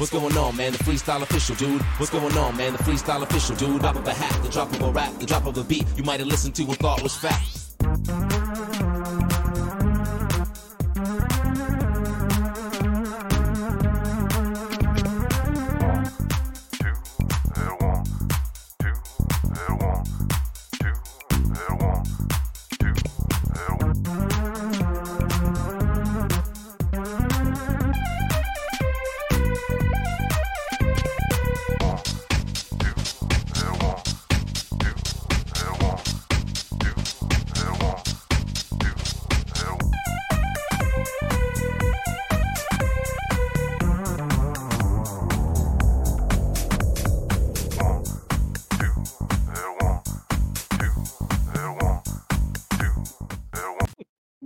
What's going on, man? The freestyle official, dude. What's going on, man? The freestyle official, dude. Drop of a hat, the drop of a rap, the drop of a beat. You might have listened to and thought was fact.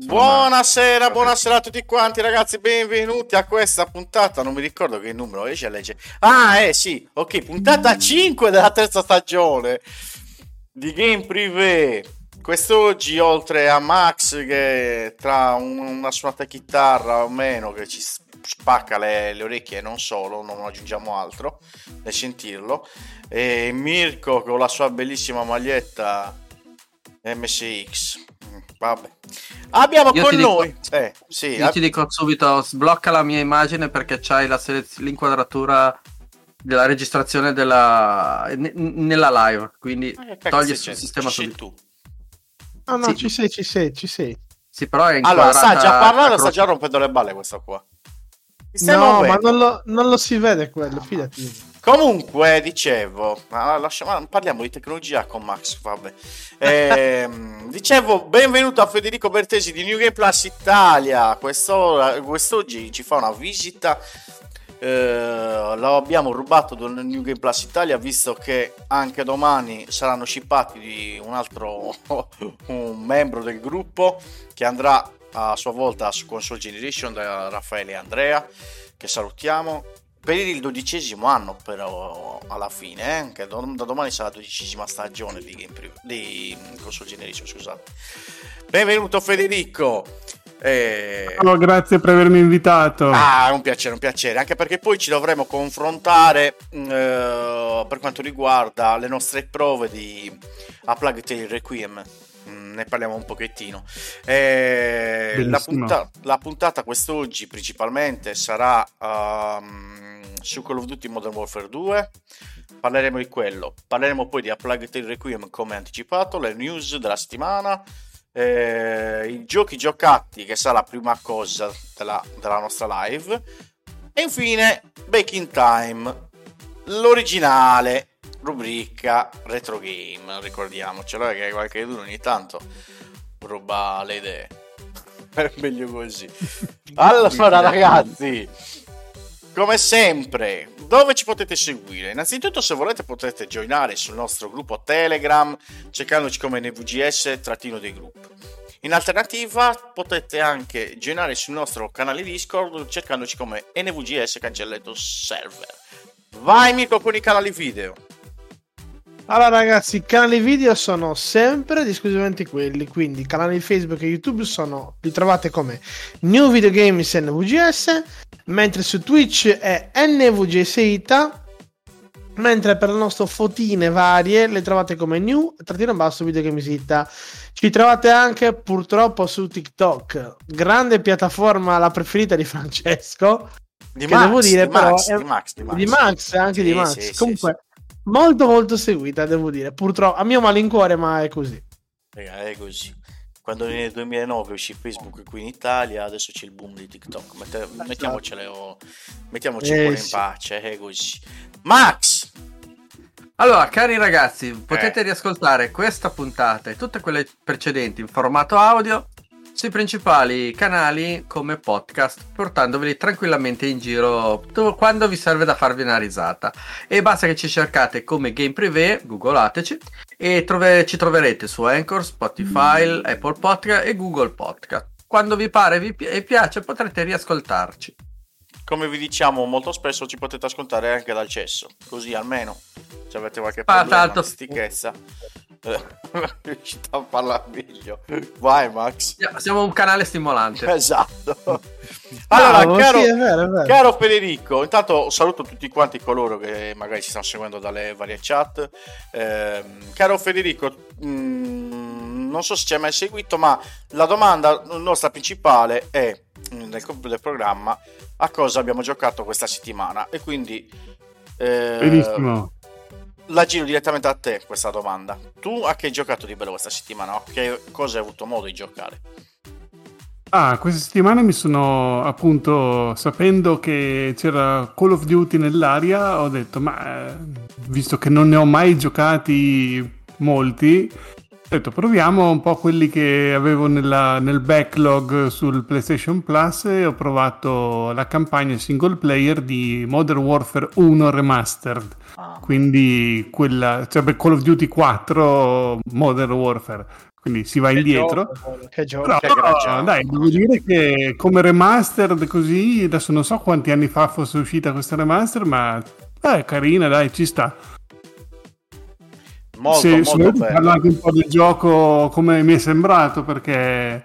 Buonasera, buonasera a tutti quanti ragazzi, benvenuti a questa puntata, non mi ricordo che numero, c'è legge. Sì, ok, puntata 5 della terza stagione di Game Preview. Quest'oggi oltre a Max che tra una suonata chitarra o meno che ci spacca le orecchie e non solo, non aggiungiamo altro nel sentirlo, e Mirko con la sua bellissima maglietta MSX. Vabbè, abbiamo io con noi. Ti dico subito: sblocca la mia immagine perché c'hai l'inquadratura della registrazione nella live. Quindi togli il sistema subito. Ah, no, sì. Ci sei. Sì, però è inquadrata. Allora, sta già parlando, sta già rompendo le balle questa qua. Ma non lo si vede quello, fidati. Comunque, dicevo, parliamo di tecnologia con Max, vabbè. Dicevo, benvenuto a Federico Bertesi di New Game Plus Italia. Quest'oggi ci fa una visita, lo abbiamo rubato da New Game Plus Italia, visto che anche domani saranno shippati di un membro del gruppo che andrà a sua volta su Console Generation da Raffaele e Andrea, che salutiamo. Per il 12° anno però alla fine, che da domani sarà la 12ª stagione di Console Generation, scusate. Benvenuto Federico. Allora, grazie per avermi invitato. Ah, è un piacere, anche perché poi ci dovremo confrontare per quanto riguarda le nostre prove di A Plague Tale Requiem. Ne parliamo un pochettino. La puntata quest'oggi principalmente sarà su Call of Duty Modern Warfare 2. Parleremo di quello. Parleremo poi di A Plague Tale Requiem come anticipato, le news della settimana, i giochi giocati che sarà la prima cosa della nostra live. E infine Back in Time, l'originale rubrica retro game, ricordiamocelo che qualcuno ogni tanto ruba le idee. È meglio così. Allora ragazzi, come sempre, dove ci potete seguire? Innanzitutto, se volete, potete joinare sul nostro gruppo Telegram cercandoci come nvgs-dei group. In alternativa potete anche joinare sul nostro canale Discord cercandoci come nvgs-server. Vai Mirko con i canali video. Allora ragazzi, i canali video sono sempre ed esclusivamente quelli, quindi i canali Facebook e YouTube li trovate come New Video Games NVGS, mentre su Twitch è NVGS Ita, mentre per le nostre fotine varie le trovate come New_Video Games Ita. Ci trovate anche purtroppo su TikTok, grande piattaforma, la preferita di Francesco, di che Max, devo dire di però Max, è... di Max anche sì, di Max sì, comunque sì. Molto molto seguita, devo dire, purtroppo a mio malincuore, ma è così. È così. Quando nel 2009 uscì Facebook qui in Italia, adesso c'è il boom di TikTok. Mettiamocelo un po' in pace, è così. Max! Allora, cari ragazzi, potete riascoltare questa puntata e tutte quelle precedenti in formato audio sui principali canali come podcast, portandoveli tranquillamente in giro quando vi serve da farvi una risata, e basta che ci cercate come Game Preview, googlateci e ci troverete su Anchor, Spotify, Apple Podcast e Google Podcast. Quando vi pare e piace potrete riascoltarci. Come vi diciamo molto spesso, ci potete ascoltare anche dal cesso, così almeno se avete qualche problema di stichezza riuscite a parlare meglio. Vai Max, siamo un canale stimolante. Esatto. Allora, bravo, caro, sì, è vero, è vero. Caro Federico, intanto saluto tutti quanti coloro che magari ci stanno seguendo dalle varie chat. Caro Federico, non so se ci hai mai seguito, ma la domanda nostra principale è del programma a cosa abbiamo giocato questa settimana, e quindi benissimo, la giro direttamente a te questa domanda. Tu a che hai giocato di bello questa settimana? A che cosa hai avuto modo di giocare? Ah, questa settimana mi sono, appunto, sapendo che c'era Call of Duty nell'aria, ho detto, ma visto che non ne ho mai giocati molti, ho detto proviamo un po' quelli che avevo nel backlog sul PlayStation Plus, e ho provato la campagna single player di Modern Warfare 1 Remastered, quindi quella, cioè, beh, Call of Duty 4 Modern Warfare. Quindi si va che indietro, che dai, devo dire che come remastered così, adesso non so quanti anni fa fosse uscita questa remaster, ma è carina, dai, ci sta. Molto, se molto bello. Parlate un po' del gioco, come mi è sembrato, perché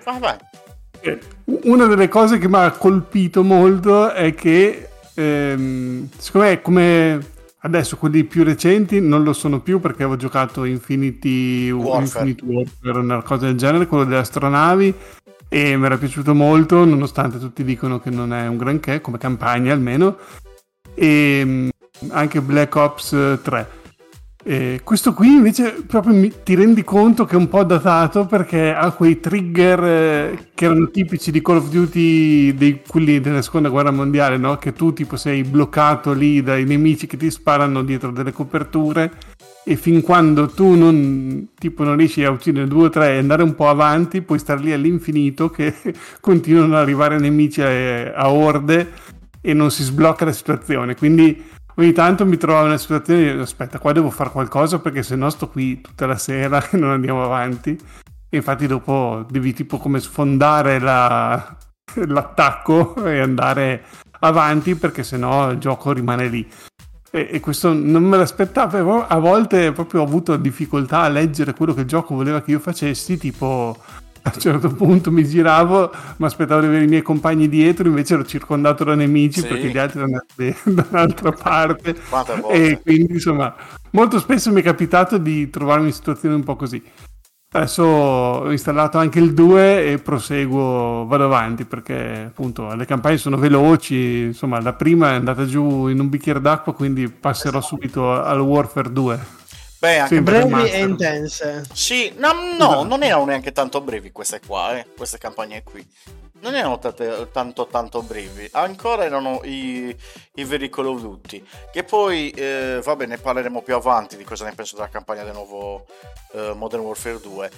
una delle cose che mi ha colpito molto è che secondo me, come adesso quelli più recenti non lo sono più, perché avevo giocato Infinite Warfare, una cosa del genere, quello delle astronavi, e mi era piaciuto molto, nonostante tutti dicono che non è un granché come campagna, almeno, e anche Black Ops 3. E questo qui invece proprio ti rendi conto che è un po' datato, perché ha quei trigger che erano tipici di Call of Duty, quelli della seconda guerra mondiale, no? Che tu tipo sei bloccato lì dai nemici che ti sparano dietro delle coperture, e fin quando tu non riesci a uccidere 2 o 3 e andare un po' avanti, puoi star lì all'infinito che continuano ad arrivare nemici a orde e non si sblocca la situazione. Quindi ogni tanto mi trovo in una situazione di, aspetta, qua devo fare qualcosa perché sennò sto qui tutta la sera e non andiamo avanti. E infatti dopo devi tipo come sfondare l'attacco e andare avanti, perché sennò il gioco rimane lì. E questo non me l'aspettavo. A volte proprio ho avuto difficoltà a leggere quello che il gioco voleva che io facessi, tipo a un certo punto mi giravo, mi aspettavo di avere i miei compagni dietro, invece ero circondato da nemici, sì, perché gli altri erano da un'altra parte. E quindi, insomma, molto spesso mi è capitato di trovarmi in situazioni un po' così. Adesso ho installato anche il 2 e proseguo, vado avanti, perché appunto le campagne sono veloci, insomma la prima è andata giù in un bicchiere d'acqua, quindi passerò subito al Warfare 2. Beh, anche sì, brevi e intense. Sì, no, non erano neanche tanto brevi queste qua, queste campagne qui. Non erano tanto brevi. Ancora erano i veri Call of Duty. Che poi, vabbè, ne parleremo più avanti di cosa ne penso della campagna del nuovo Modern Warfare 2.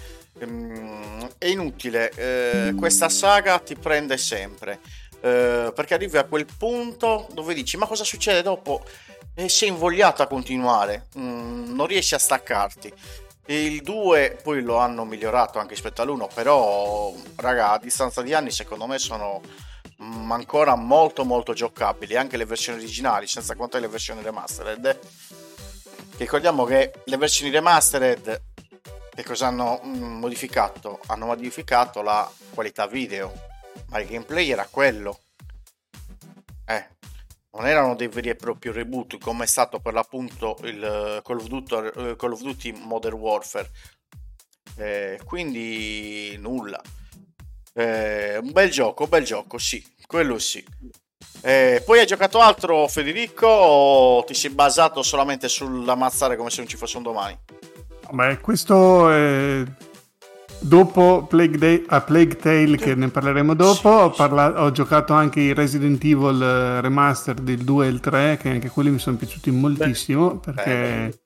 È inutile, questa saga ti prende sempre. Perché arrivi a quel punto dove dici, ma cosa succede dopo? E sei invogliato a continuare, non riesci a staccarti. Il 2 poi lo hanno migliorato anche rispetto all'1, però raga, a distanza di anni secondo me sono ancora molto molto giocabili, anche le versioni originali, senza contare le versioni remastered. Ricordiamo che le versioni remastered che cosa hanno modificato? Hanno modificato la qualità video, ma il gameplay era quello, non erano dei veri e propri reboot come è stato per l'appunto il Call of Duty Modern Warfare, quindi nulla, un bel gioco, sì, quello sì. Poi hai giocato altro, Federico, o ti sei basato solamente sull'ammazzare come se non ci fosse un domani? Beh, questo è... Dopo A Plague Tale, che ne parleremo dopo, ho giocato anche i Resident Evil Remastered, il 2 e il 3, che anche quelli mi sono piaciuti moltissimo, perché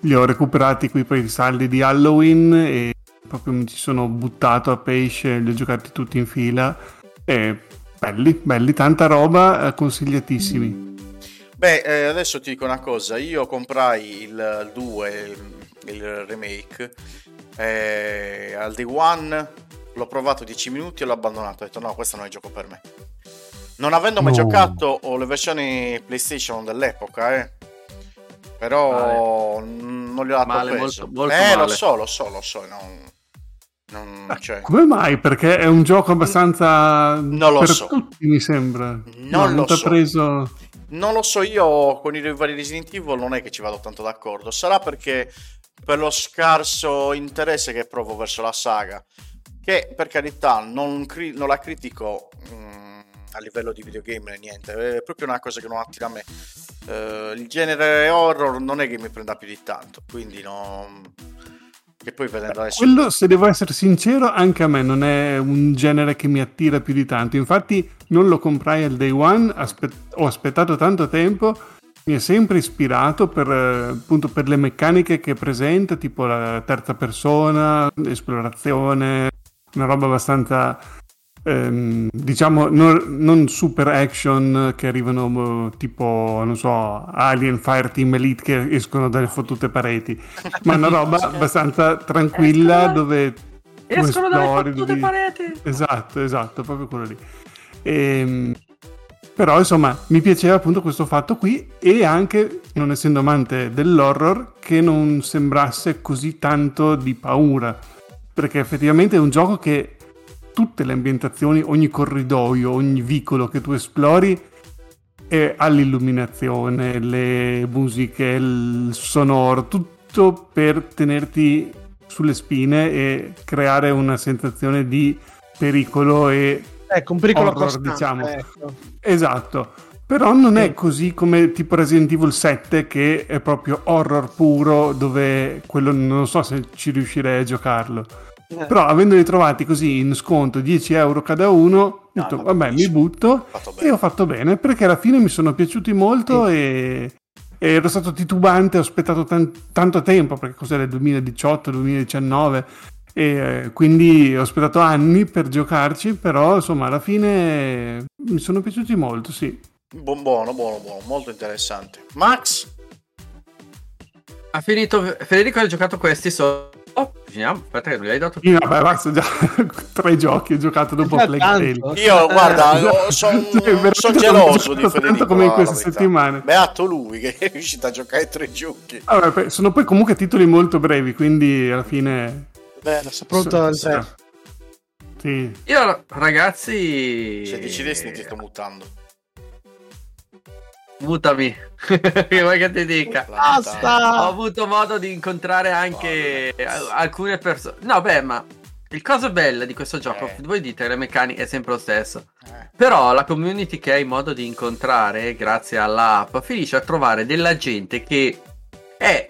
li ho recuperati qui per i saldi di Halloween e proprio mi ci sono buttato a pesce, li ho giocati tutti in fila, e belli, tanta roba, consigliatissimi. Beh, adesso ti dico una cosa, io comprai il 2, il remake, al day one l'ho provato 10 minuti e l'ho abbandonato, ho detto no, questo non è gioco per me, non avendo mai giocato le versioni PlayStation dell'epoca, però non gli ho dato peso, lo so, no, Non, cioè... Come mai? Perché è un gioco abbastanza tutti, mi sembra. Non lo so, io con i vari Resident Evil non è che ci vado tanto d'accordo. Sarà perché per lo scarso interesse che provo verso la saga, che per carità non la critico a livello di videogame, niente, è proprio una cosa che non attira a me. Il genere horror non è che mi prenda più di tanto, quindi che poi vedendo adesso... Quello, se devo essere sincero, anche a me non è un genere che mi attira più di tanto. Infatti non lo comprai al day one, ho aspettato tanto tempo, mi è sempre ispirato per, appunto, per le meccaniche che presenta, tipo la terza persona, esplorazione, una roba abbastanza diciamo non super action, che arrivano tipo, non so, Alien Fireteam Elite che escono dalle fottute pareti, ma una roba abbastanza tranquilla dove escono dalle fottute pareti. Esatto, proprio quello lì. Però insomma mi piaceva appunto questo fatto qui, e anche, non essendo amante dell'horror, che non sembrasse così tanto di paura, perché effettivamente è un gioco che tutte le ambientazioni, ogni corridoio, ogni vicolo che tu esplori ha l'illuminazione, le musiche, il sonoro, tutto per tenerti sulle spine e creare una sensazione di pericolo e un pericolo horror, costante, diciamo. Esatto, però non è così come tipo Resident Evil 7, che è proprio horror puro, dove quello non so se ci riuscirei a giocarlo. Però avendoli trovati così in sconto €10 cada uno, ho detto, vabbè, mi butto, e ho fatto bene, perché alla fine mi sono piaciuti molto, e ero stato titubante, ho aspettato tanto tempo, perché cos'era, 2018-2019, e quindi ho aspettato anni per giocarci, però insomma alla fine mi sono piaciuti molto, sì. Buono, molto interessante. Max? Ha finito, Federico ha giocato questi finiamo, aspetta che non gli hai dato più. No, beh, Max, già 3 giochi ho giocato dopo Plague Tale. Io guarda, sono geloso di Federico, come in queste settimane. Beato lui che è riuscito a giocare 3 giochi. Allora, sono poi comunque titoli molto brevi, quindi alla fine... Beh, sono pronto al sì. Io, ragazzi... Se decidessi ti sto mutando. Mutami. Che vuoi che ti dica? Basta! Ho avuto modo di incontrare anche alcune persone. No, beh, ma il cosa bella di questo gioco, voi dite, le meccaniche è sempre lo stesso. Però la community che hai modo di incontrare, grazie all'app, finisce a trovare della gente che è...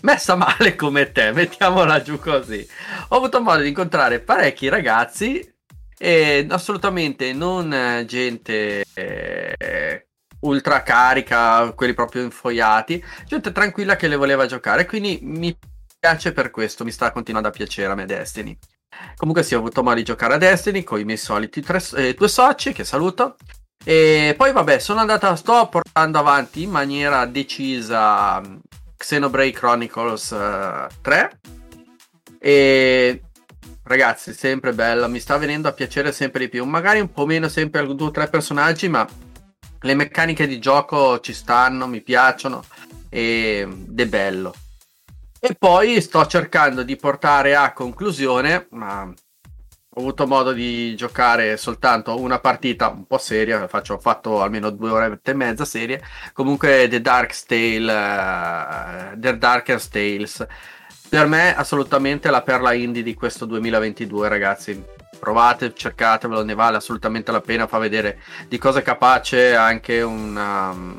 messa male come te, mettiamola giù così. Ho avuto modo di incontrare parecchi ragazzi, e assolutamente non gente ultra carica, quelli proprio infoiati, gente tranquilla che le voleva giocare, quindi mi piace per questo, mi sta continuando a piacere a me Destiny. Comunque sì, ho avuto modo di giocare a Destiny con i miei soliti 2 soci che saluto. E poi vabbè, sto portando avanti in maniera decisa Xenoblade Chronicles 3, e ragazzi, sempre bella, mi sta venendo a piacere sempre di più, magari un po' meno sempre 2 o 3 personaggi, ma le meccaniche di gioco ci stanno, mi piacciono, ed è bello. E poi sto cercando di portare a conclusione, ma ho avuto modo di giocare soltanto una partita un po' seria, ho fatto almeno 2 ore e mezza serie, comunque The Darkest Tales, per me assolutamente la perla indie di questo 2022, ragazzi, provate, cercatevelo, ne vale assolutamente la pena, fa vedere di cosa è capace anche un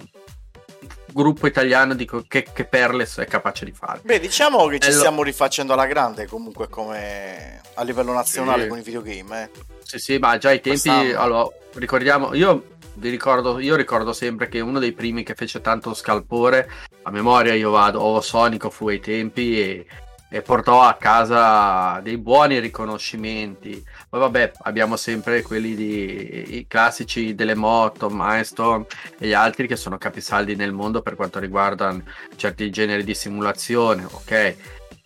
gruppo italiano, dico, che perle è capace di fare. Beh, diciamo che ci stiamo rifacendo alla grande comunque, come a livello nazionale, sì, con i videogame. Sì, ma già ai tempi, allora, ricordiamo, io ricordo sempre che uno dei primi che fece tanto scalpore, a memoria io vado, Sonic fu ai tempi, e portò a casa dei buoni riconoscimenti. Poi vabbè, abbiamo sempre quelli i classici delle moto, Milestone e gli altri, che sono capisaldi nel mondo per quanto riguardano certi generi di simulazione, ok?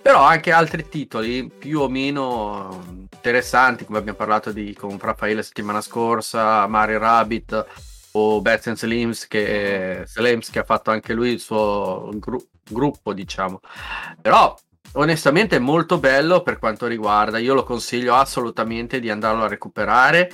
Però anche altri titoli più o meno interessanti, come abbiamo parlato con Raffaele la settimana scorsa, Mario Rabbit o Bats and Slims, che ha fatto anche lui il suo gruppo, diciamo. Però onestamente è molto bello per quanto riguarda, io lo consiglio assolutamente di andarlo a recuperare.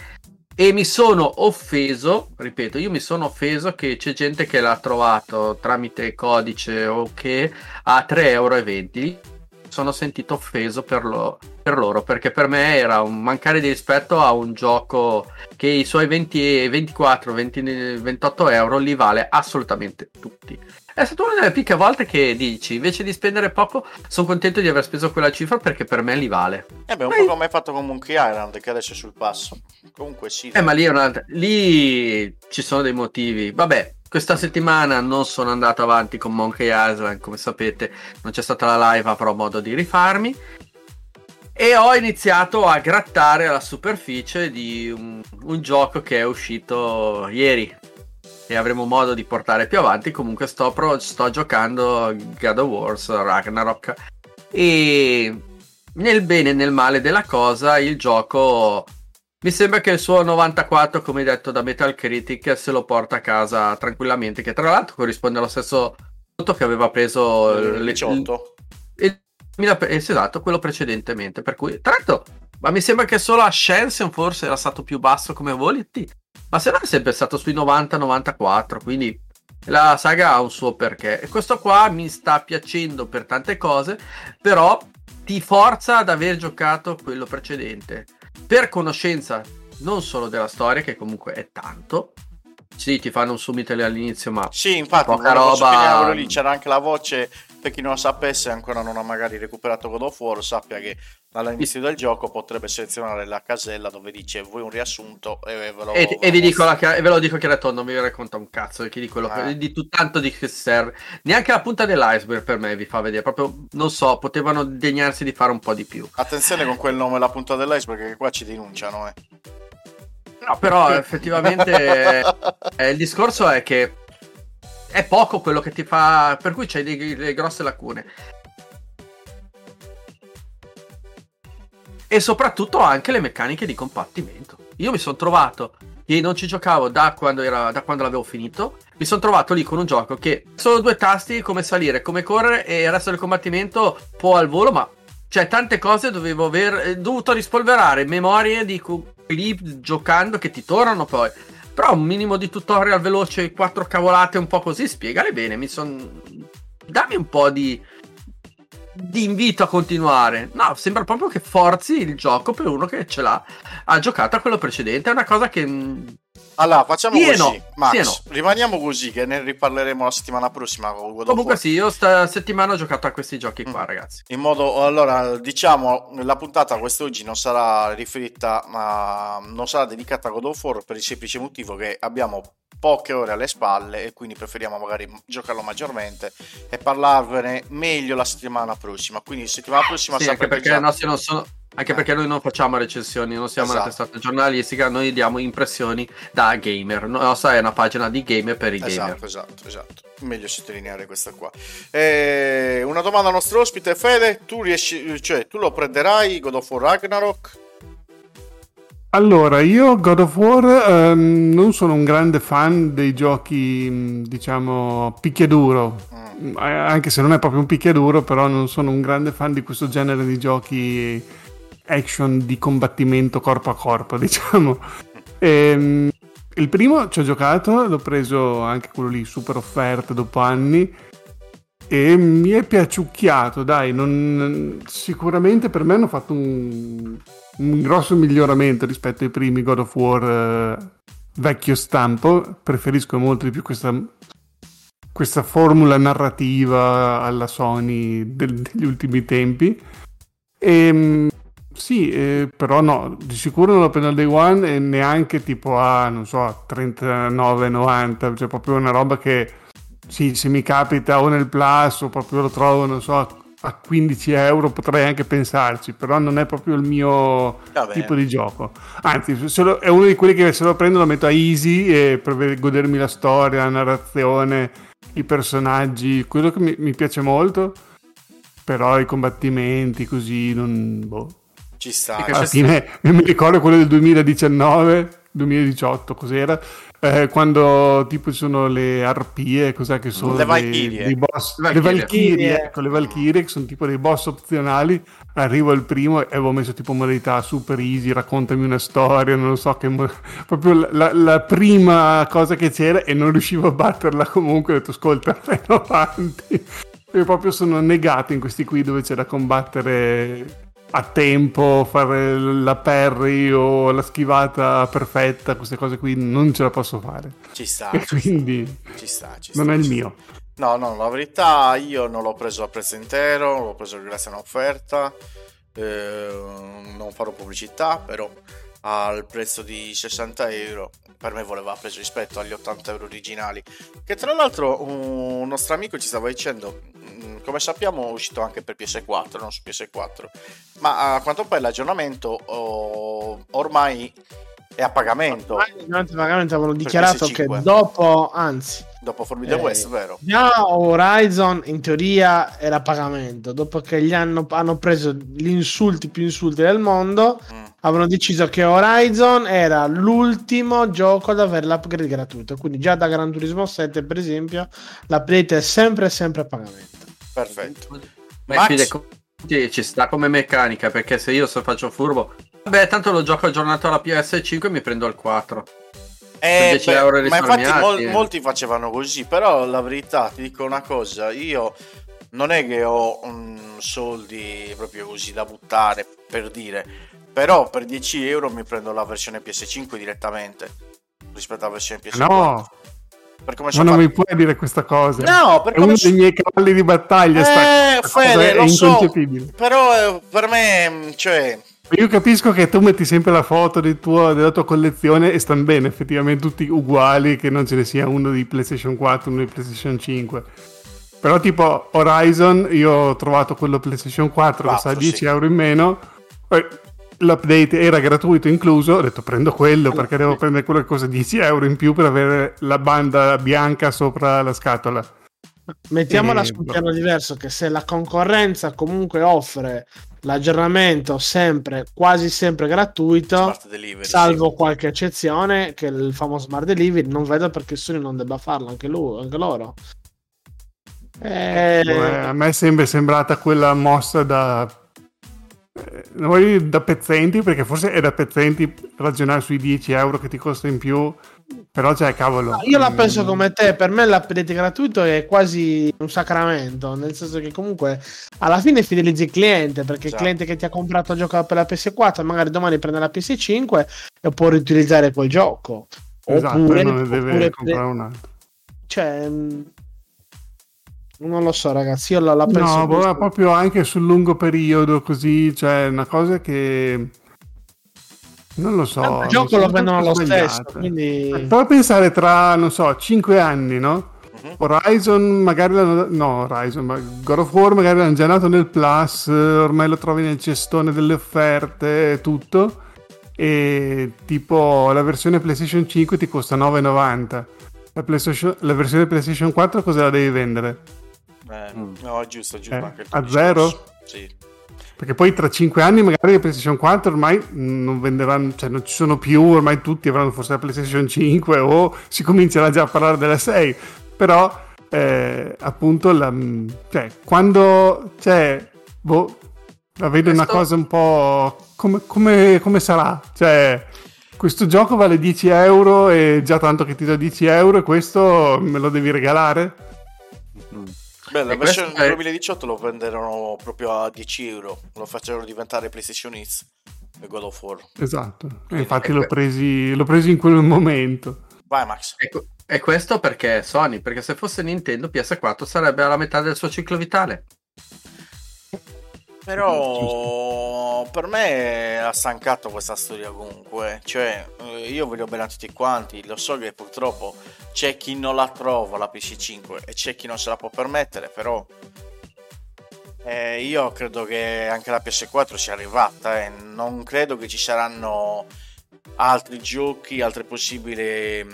E mi sono offeso, ripeto, io mi sono offeso che c'è gente che l'ha trovato tramite codice o che a 3,20 €. Sono sentito offeso per loro, perché per me era un mancare di rispetto a un gioco che i suoi 28 euro li vale assolutamente tutti. È stata una delle poche volte che dici, invece di spendere poco, sono contento di aver speso quella cifra perché per me li vale. Beh, un po' come hai fatto con Monkey Island, che adesso è sul passo. Comunque sì. Ma lì è un'altra. Lì ci sono dei motivi. Vabbè, questa settimana non sono andato avanti con Monkey Island, come sapete, non c'è stata la live, avrò modo di rifarmi. E ho iniziato a grattare la superficie di un gioco che è uscito ieri. E avremo modo di portare più avanti. Comunque sto giocando God of War Ragnarok. E nel bene e nel male della cosa, il gioco mi sembra che il suo 94, come detto da Metacritic, se lo porta a casa tranquillamente, che tra l'altro corrisponde allo stesso punto che aveva preso il 18. Esatto, quello precedentemente. Per cui, tra l'altro, ma mi sembra che solo Ascension forse era stato più basso come voli. Ma se no è sempre stato sui 90-94, quindi la saga ha un suo perché. E questo qua mi sta piacendo per tante cose, però ti forza ad aver giocato quello precedente. Per conoscenza non solo della storia, che comunque è tanto. Sì, ti fanno un summit all'inizio, ma sì, infatti, poca roba. Lì c'era anche la voce, per chi non lo sapesse ancora non ha magari recuperato God of War, sappia che all'inizio del gioco potrebbe selezionare la casella dove dice vuoi un riassunto e ve lo dico che era tondo, non vi racconta un cazzo di quello di tanto di che serve, neanche la punta dell'iceberg per me vi fa vedere, proprio non so, potevano degnarsi di fare un po' di più. Attenzione con quel nome, la punta dell'iceberg, che qua ci denunciano No, però effettivamente il discorso è che è poco quello che ti fa, per cui c'hai delle grosse lacune. E soprattutto anche le meccaniche di combattimento. Io mi sono trovato, che non ci giocavo da quando l'avevo finito, mi sono trovato lì con un gioco che solo due tasti, come salire, come correre, e il resto del combattimento può al volo, ma cioè tante cose dovuto rispolverare memorie di lì giocando che ti tornano poi. Però un minimo di tutorial veloce, quattro cavolate un po' così, spiegale bene, dammi un po' di invito a continuare. No, sembra proprio che forzi il gioco per uno che ce l'ha, ha giocato a quello precedente, è una cosa che... Allora, facciamo sì così, no. Max, sì no. Rimaniamo così, che ne riparleremo la settimana prossima. Comunque sì, io sta settimana ho giocato a questi giochi qua, ragazzi. Allora, diciamo, la puntata quest'oggi non sarà riferita, ma non sarà dedicata a God of War per il semplice motivo che abbiamo poche ore alle spalle e quindi preferiamo magari giocarlo maggiormente e parlarvene meglio la settimana prossima. Quindi settimana prossima... Sì, anche perché i nostri non sono... Anche perché noi non facciamo recensioni, non siamo una testata giornalistica, noi diamo impressioni da gamer. La nostra è una pagina di gamer per i gamer. Esatto. Meglio sottolineare questa qua. Una domanda al nostro ospite, Fede, tu lo prenderai God of War Ragnarok? Allora, io God of War non sono un grande fan dei giochi, diciamo, picchiaduro, anche se non è proprio un picchiaduro, però non sono un grande fan di questo genere di giochi action di combattimento corpo a corpo, diciamo. Il primo ci ho giocato, l'ho preso anche quello lì super offerta dopo anni e mi è piaciucchiato, dai, sicuramente per me hanno fatto un grosso miglioramento rispetto ai primi God of War vecchio stampo. Preferisco molto di più questa formula narrativa alla Sony degli ultimi tempi. Sì, però no, di sicuro non l'ho preso al day one e neanche tipo non so, 39,90, cioè proprio una roba che sì, se mi capita o nel Plus o proprio lo trovo, non so, a 15 euro potrei anche pensarci, però non è proprio il mio tipo di gioco. Anzi, è uno di quelli che se lo prendo lo metto a easy per godermi la storia, la narrazione, i personaggi, quello che mi piace molto, però i combattimenti così non... Boh. Ci sta. Alla fine mi ricordo quello del 2019, 2018 cos'era, Quando tipo ci sono le arpie, cos'è che sono? Le Valchirie. Le Valchirie, che sono tipo dei boss opzionali. Arrivo al primo e avevo messo tipo modalità super easy, raccontami una storia, non lo so, che proprio la prima cosa che c'era, e non riuscivo a batterla comunque. Ho detto ascolta, vai avanti. Io proprio sono negato in questi qui dove c'è da combattere a tempo, fare la parry o la schivata perfetta, queste cose qui non ce la posso fare. Ci sta, e quindi ci sta, non è il mio. No, la verità io non l'ho preso a prezzo intero, l'ho preso grazie a un'offerta, non farò pubblicità, però al prezzo di €60 per me voleva preso rispetto agli €80 originali, che tra l'altro un nostro amico ci stava dicendo, come sappiamo è uscito anche per PS4, non su PS4, ma a quanto pare l'aggiornamento ormai è a pagamento. Durante il pagamento avevano dichiarato che dopo Forbidden West, vero? Già Horizon in teoria era a pagamento, dopo che gli hanno preso gli più insulti del mondo, avevano deciso che Horizon era l'ultimo gioco ad avere l'upgrade gratuito, quindi già da Gran Turismo 7 per esempio l'upgrade è sempre a pagamento. Perfetto. Ma ci sta come meccanica, perché se io faccio furbo, vabbè, tanto lo gioco aggiornato alla PS5 e mi prendo al 4. Ma infatti molti facevano così, però la verità, ti dico una cosa, io non è che ho soldi proprio così da buttare, per dire, però per €10 mi prendo la versione PS5 direttamente rispetto alla versione PS4. No, ma non mi puoi dire questa cosa, no, perché è uno dei miei cavalli di battaglia, Fede, lo so, però per me, cioè, io capisco che tu metti sempre la foto della tua collezione e stanno bene effettivamente tutti uguali, che non ce ne sia uno di PlayStation 4, uno di PlayStation 5, però tipo Horizon io ho trovato quello PlayStation 4 che sta a €10 in meno, l'update era gratuito incluso, ho detto prendo quello perché devo prendere quello che costa €10 in più per avere la banda bianca sopra la scatola. Mettiamola su un piano diverso, che se la concorrenza comunque offre l'aggiornamento sempre, quasi sempre gratuito, salvo qualche eccezione, che è il famoso Smart Delivery, non vedo perché Sony non debba farlo anche loro. A me sembra sembrata quella mossa non voglio dire da pezzenti, perché forse è da pezzenti ragionare sui €10 che ti costa in più, però cioè cavolo, io la penso come te, per me l'update gratuito è quasi un sacramento, nel senso che comunque alla fine fidelizzi il cliente, perché il cliente che ti ha comprato il gioco per la PS4 magari domani prende la PS5 e può riutilizzare quel gioco, oppure non ne deve comprare un altro, cioè non lo so ragazzi, io la penso proprio anche sul lungo periodo così, cioè una cosa che non lo so, il gioco lo prendono lo stesso, quindi prova a pensare tra, non so, 5 anni, no? Horizon magari God of War magari l'hanno già nato nel Plus, ormai lo trovi nel cestone delle offerte e tutto, e tipo la versione PlayStation 5 ti costa €9,90, la versione PlayStation 4 cosa la devi vendere? No, giusto, anche a €0? Sì, perché poi tra 5 anni magari la PlayStation 4 ormai non venderanno, cioè non ci sono più, ormai tutti avranno forse la PlayStation 5 o si comincerà già a parlare della 6, però appunto quando la vedo una cosa un po' come sarà, cioè questo gioco vale €10 e già tanto che ti do €10 e questo me lo devi regalare? Beh, la versione del 2018 lo venderono proprio a €10, lo facevano diventare PlayStation X e God of War. Esatto, e infatti l'ho presi in quel momento. Vai Max. E questo perché è Sony, perché se fosse Nintendo PS4 sarebbe alla metà del suo ciclo vitale. Però per me ha stancato questa storia comunque, cioè io voglio bene a tutti quanti, lo so che purtroppo c'è chi non la trova la PS5 e c'è chi non se la può permettere, però io credo che anche la PS4 sia arrivata, non credo che ci saranno altri giochi, altre possibili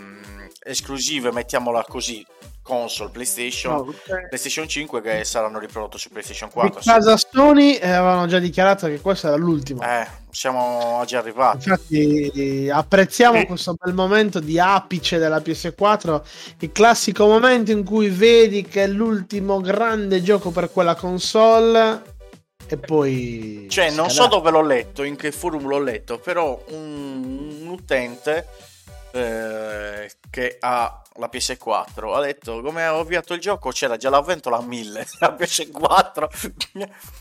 esclusive, mettiamola così, console PlayStation, PlayStation 5, che saranno riprodotte su PlayStation 4. In casa Sony avevano già dichiarato che questa era l'ultima. Siamo già arrivati. Infatti apprezziamo questo bel momento di apice della PS4, il classico momento in cui vedi che è l'ultimo grande gioco per quella console. E poi, cioè, non so dove l'ho letto, in che forum l'ho letto, però un utente che ha la PS4 ha detto: come ho avviato il gioco c'era già la ventola a 1000 la PS4.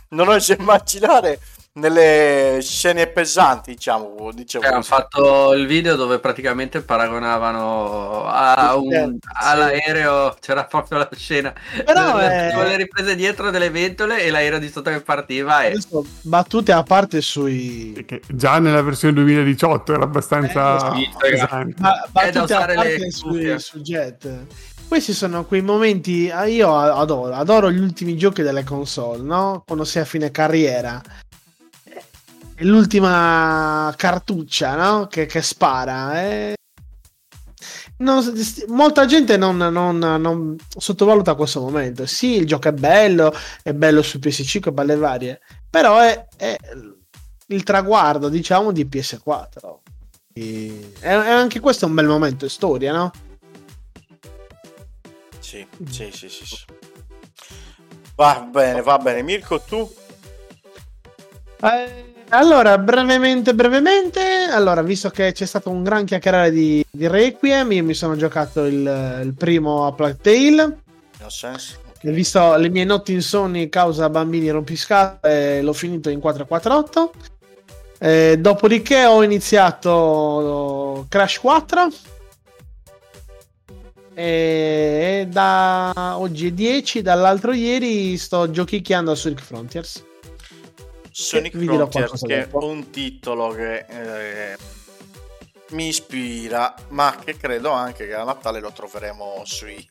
Non oso immaginare nelle scene pesanti, diciamo hanno fatto il video dove praticamente paragonavano all'aereo, c'era proprio la scena con le riprese dietro delle ventole e l'aereo di sotto che partiva. Adesso, battute a parte sui, che già nella versione 2018 era abbastanza pesante, battute a parte sui jet. Questi sono quei momenti, io adoro gli ultimi giochi delle console, no? Quando sei a fine carriera, l'ultima cartuccia, no? Che spara. Molta gente non sottovaluta questo momento. Sì, il gioco è bello su PS5, balle varie, però è il traguardo, diciamo, di PS4. E anche questo è un bel momento, è storia, no? Sì. Va bene. Mirko, tu? Allora, brevemente. Allora, visto che c'è stato un gran chiacchierare di Requiem, io mi sono giocato il primo A Plague Tale. No sense. Okay. Visto le mie notti insonni causa bambini rompiscatole, l'ho finito in 448. Dopodiché ho iniziato Crash 4. E da oggi è 10, dall'altro ieri sto giochicchiando a Sonic Frontiers. Sonic Frontiers, che è un titolo che mi ispira, ma che credo anche che a Natale lo troveremo sui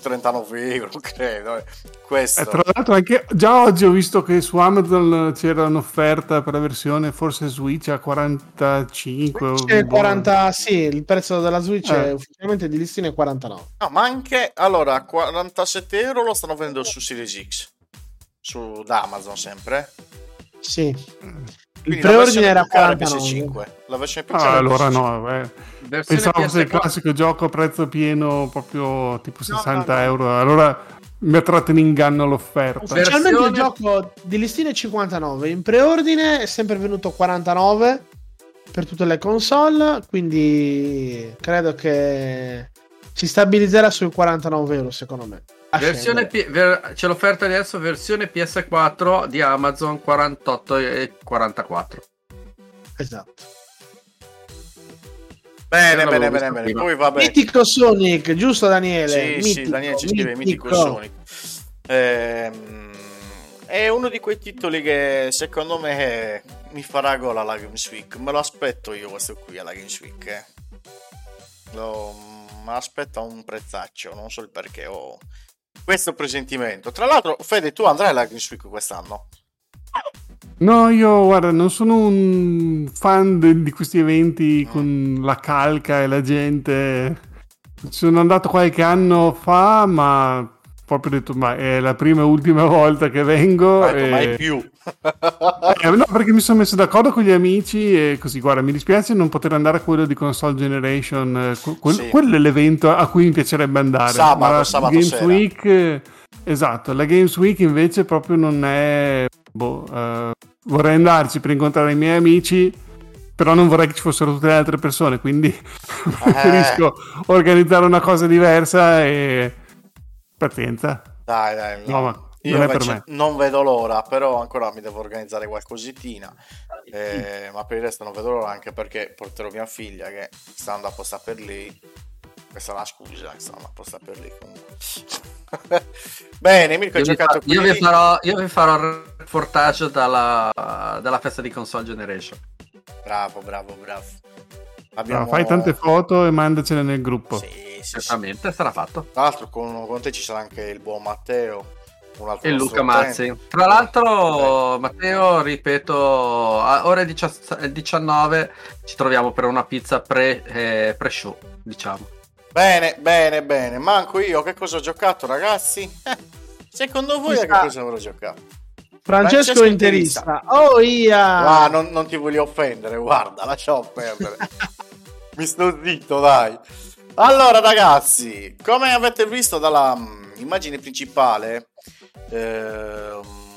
39 €, credo. Questo. Tra l'altro anche già oggi ho visto che su Amazon c'era un'offerta per la versione forse Switch a 45. Switch 40, sì, il prezzo della Switch è ufficialmente di listino è 49. No, ma anche allora a 47 € lo stanno vendendo su Series X. Su da Amazon sempre? Sì. Quindi il preordine era 45. La versione più cara allora no. Pensavo fosse il classico gioco a prezzo pieno, proprio tipo €60. Allora mi ha tratto in inganno l'offerta. Ufficialmente il gioco di listino è 59, in preordine è sempre venuto 49 per tutte le console, quindi credo che si stabilizzerà sui €49 secondo me. Versione c'è l'offerta adesso, versione PS4 di Amazon, €48,44. Esatto. Bene. Poi va bene. Mitico Sonic, giusto Daniele? Sì, Daniele ci scrive Mitico Sonic. È uno di quei titoli che secondo me mi farà gola alla Games Week. Me lo aspetto io questo qui alla Games Week. Ma aspetta un prezzaccio, non so il perché ho questo presentimento. Tra l'altro, Fede, tu andrai alla Games Week quest'anno? No, io guarda, non sono un fan di questi eventi con la calca e la gente. Sono andato qualche anno fa, ma proprio ho detto, ma è la prima e ultima volta che vengo. Mai più. No, perché mi sono messo d'accordo con gli amici e così, guarda, mi dispiace non poter andare a quello di Console Generation, quello è l'evento a cui mi piacerebbe andare. Sabato Games sera. Week, esatto, la Games Week invece proprio non è... vorrei andarci per incontrare i miei amici, però non vorrei che ci fossero tutte le altre persone, quindi preferisco organizzare una cosa diversa e... pazienza. Dai. No, ma... Io non, per me. Non vedo l'ora, però ancora mi devo organizzare qualcositina, ma per il resto non vedo l'ora, anche perché porterò mia figlia che sta andando apposta per lì. Questa è la scusa, sta andando apposta per lì comunque. Bene, Mirko, io vi farò il reportage dalla festa di Console Generation. Bravo. Abbiamo... fai tante foto e mandacele nel gruppo. Sì, certamente sarà fatto. Tra l'altro con te ci sarà anche il buon Matteo e Luca Mazzi. Tra l'altro, Matteo, ripeto, a ore 19 ci troviamo per una pizza pre-show, diciamo. Bene, bene, bene. Manco io. Che cosa ho giocato, ragazzi? Secondo voi che cosa avrò giocato? Francesco interista. Oh, ia! Ah, non ti voglio offendere, guarda, lasciamo perdere. Mi sto zitto, dai. Allora, ragazzi, come avete visto dalla immagine principale,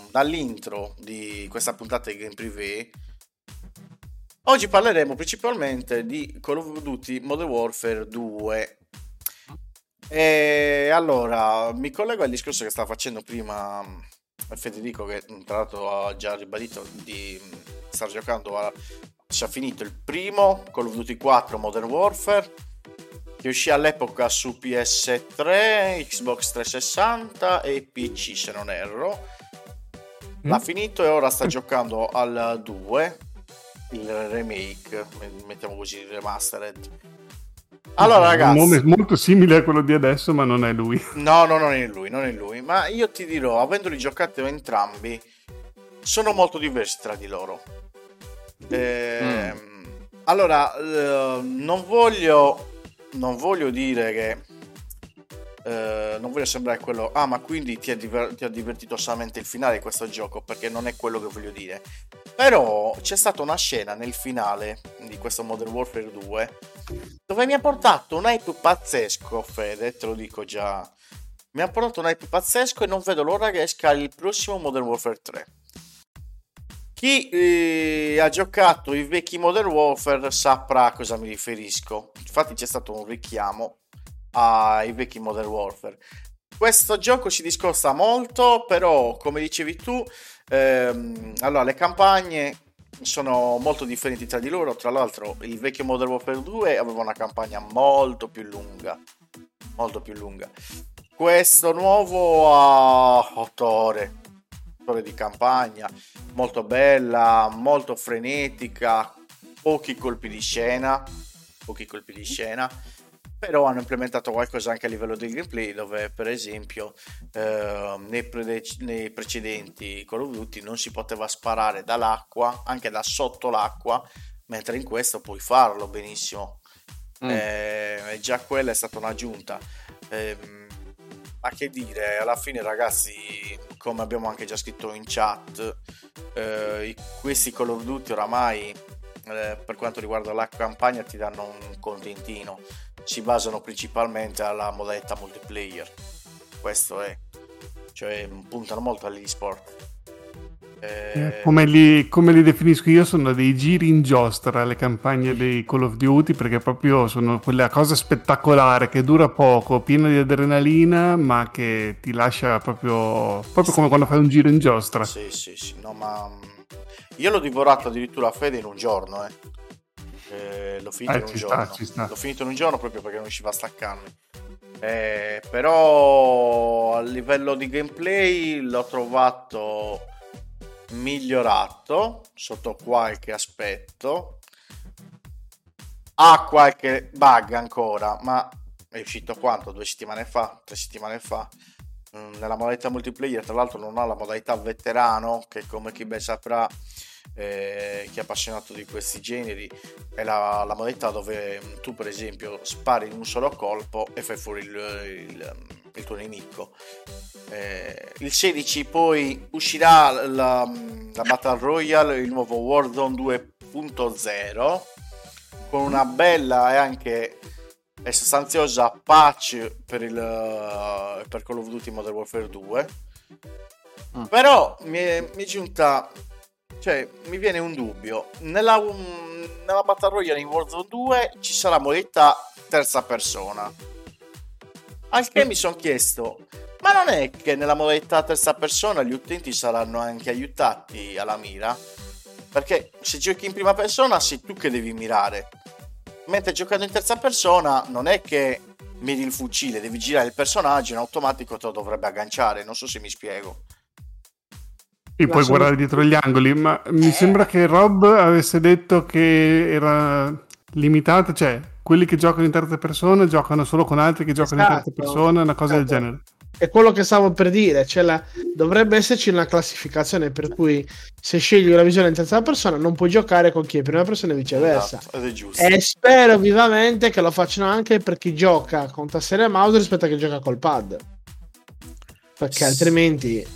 dall'intro di questa puntata di Game Preview, oggi parleremo principalmente di Call of Duty Modern Warfare 2. E allora mi collego al discorso che stava facendo prima Federico, che tra l'altro ha già ribadito di star giocando ci ha finito il primo Call of Duty 4 Modern Warfare, che uscì all'epoca su PS3, Xbox 360 e PC, se non erro. L'ha finito e ora sta giocando al 2, il remake, mettiamo così, il remastered. Allora, ragazzi, un nome molto simile a quello di adesso, ma non è lui. No, non è lui. Ma io ti dirò, avendoli giocati entrambi, sono molto diversi tra di loro. Allora, non voglio dire che non voglio sembrare quello. Ah, ma quindi ti ha divertito solamente il finale di questo gioco? Perché non è quello che voglio dire. Però c'è stata una scena nel finale di questo Modern Warfare 2 dove mi ha portato un hype pazzesco, Fede, te lo dico già. Mi ha portato un hype pazzesco e non vedo l'ora che esca il prossimo Modern Warfare 3. Chi ha giocato i vecchi Modern Warfare saprà a cosa mi riferisco. Infatti c'è stato un richiamo ai vecchi Modern Warfare. Questo gioco si discosta molto, però come dicevi tu, allora le campagne sono molto differenti tra di loro. Tra l'altro il vecchio Modern Warfare 2 aveva una campagna molto più lunga. Questo nuovo ha 8 ore di campagna, molto bella, molto frenetica, pochi colpi di scena. Però hanno implementato qualcosa anche a livello del gameplay, dove per esempio nei precedenti Call of Duty non si poteva sparare dall'acqua, anche da sotto l'acqua, mentre in questo puoi farlo benissimo. E già quella è stata un'aggiunta. Ma che dire, alla fine, ragazzi, come abbiamo anche già scritto in chat, questi Call of Duty oramai, per quanto riguarda la campagna, ti danno un contentino. Si basano principalmente alla modalità multiplayer, questo è, cioè puntano molto all'e-sport. Come li definisco io, sono dei giri in giostra le campagne dei Call of Duty, perché proprio sono quella cosa spettacolare che dura poco, piena di adrenalina, ma che ti lascia proprio come quando fai un giro in giostra. Sì, no, ma io l'ho divorato addirittura a Fede in un giorno, l'ho finito in un giorno. L'ho finito in un giorno proprio perché non riuscivo a staccarmi. Però a livello di gameplay l'ho trovato migliorato sotto qualche aspetto. Ha qualche bug ancora, ma è uscito quanto? 3 settimane fa. Nella modalità multiplayer, tra l'altro, non ha la modalità veterano, che come chi ben saprà, chi è appassionato di questi generi, è la modalità dove tu per esempio spari in un solo colpo e fai fuori il tuo nemico. Il 16 poi uscirà la Battle Royale, il nuovo Warzone 2.0, con una bella e anche sostanziosa patch per Call of Duty Modern Warfare 2. Però mi è giunta, cioè mi viene un dubbio, nella Battle Royale in Warzone 2 ci sarà modalità terza persona, al che mi sono chiesto, ma non è che nella modalità terza persona gli utenti saranno anche aiutati alla mira? Perché se giochi in prima persona sei tu che devi mirare, mentre giocando in terza persona non è che miri il fucile, devi girare il personaggio, in automatico te lo dovrebbe agganciare. Non so se mi spiego. E puoi guardare dietro gli angoli, ma mi sembra che Rob avesse detto che era limitato, cioè quelli che giocano in terza persona giocano solo con altri che giocano in terza persona, una cosa del genere. È quello che stavo per dire, cioè dovrebbe esserci una classificazione per cui se scegli una visione in terza persona non puoi giocare con chi è in prima persona e viceversa. Esatto, ed è giusto. E spero vivamente che lo facciano anche per chi gioca con tastiera e mouse rispetto a chi gioca col pad, perché altrimenti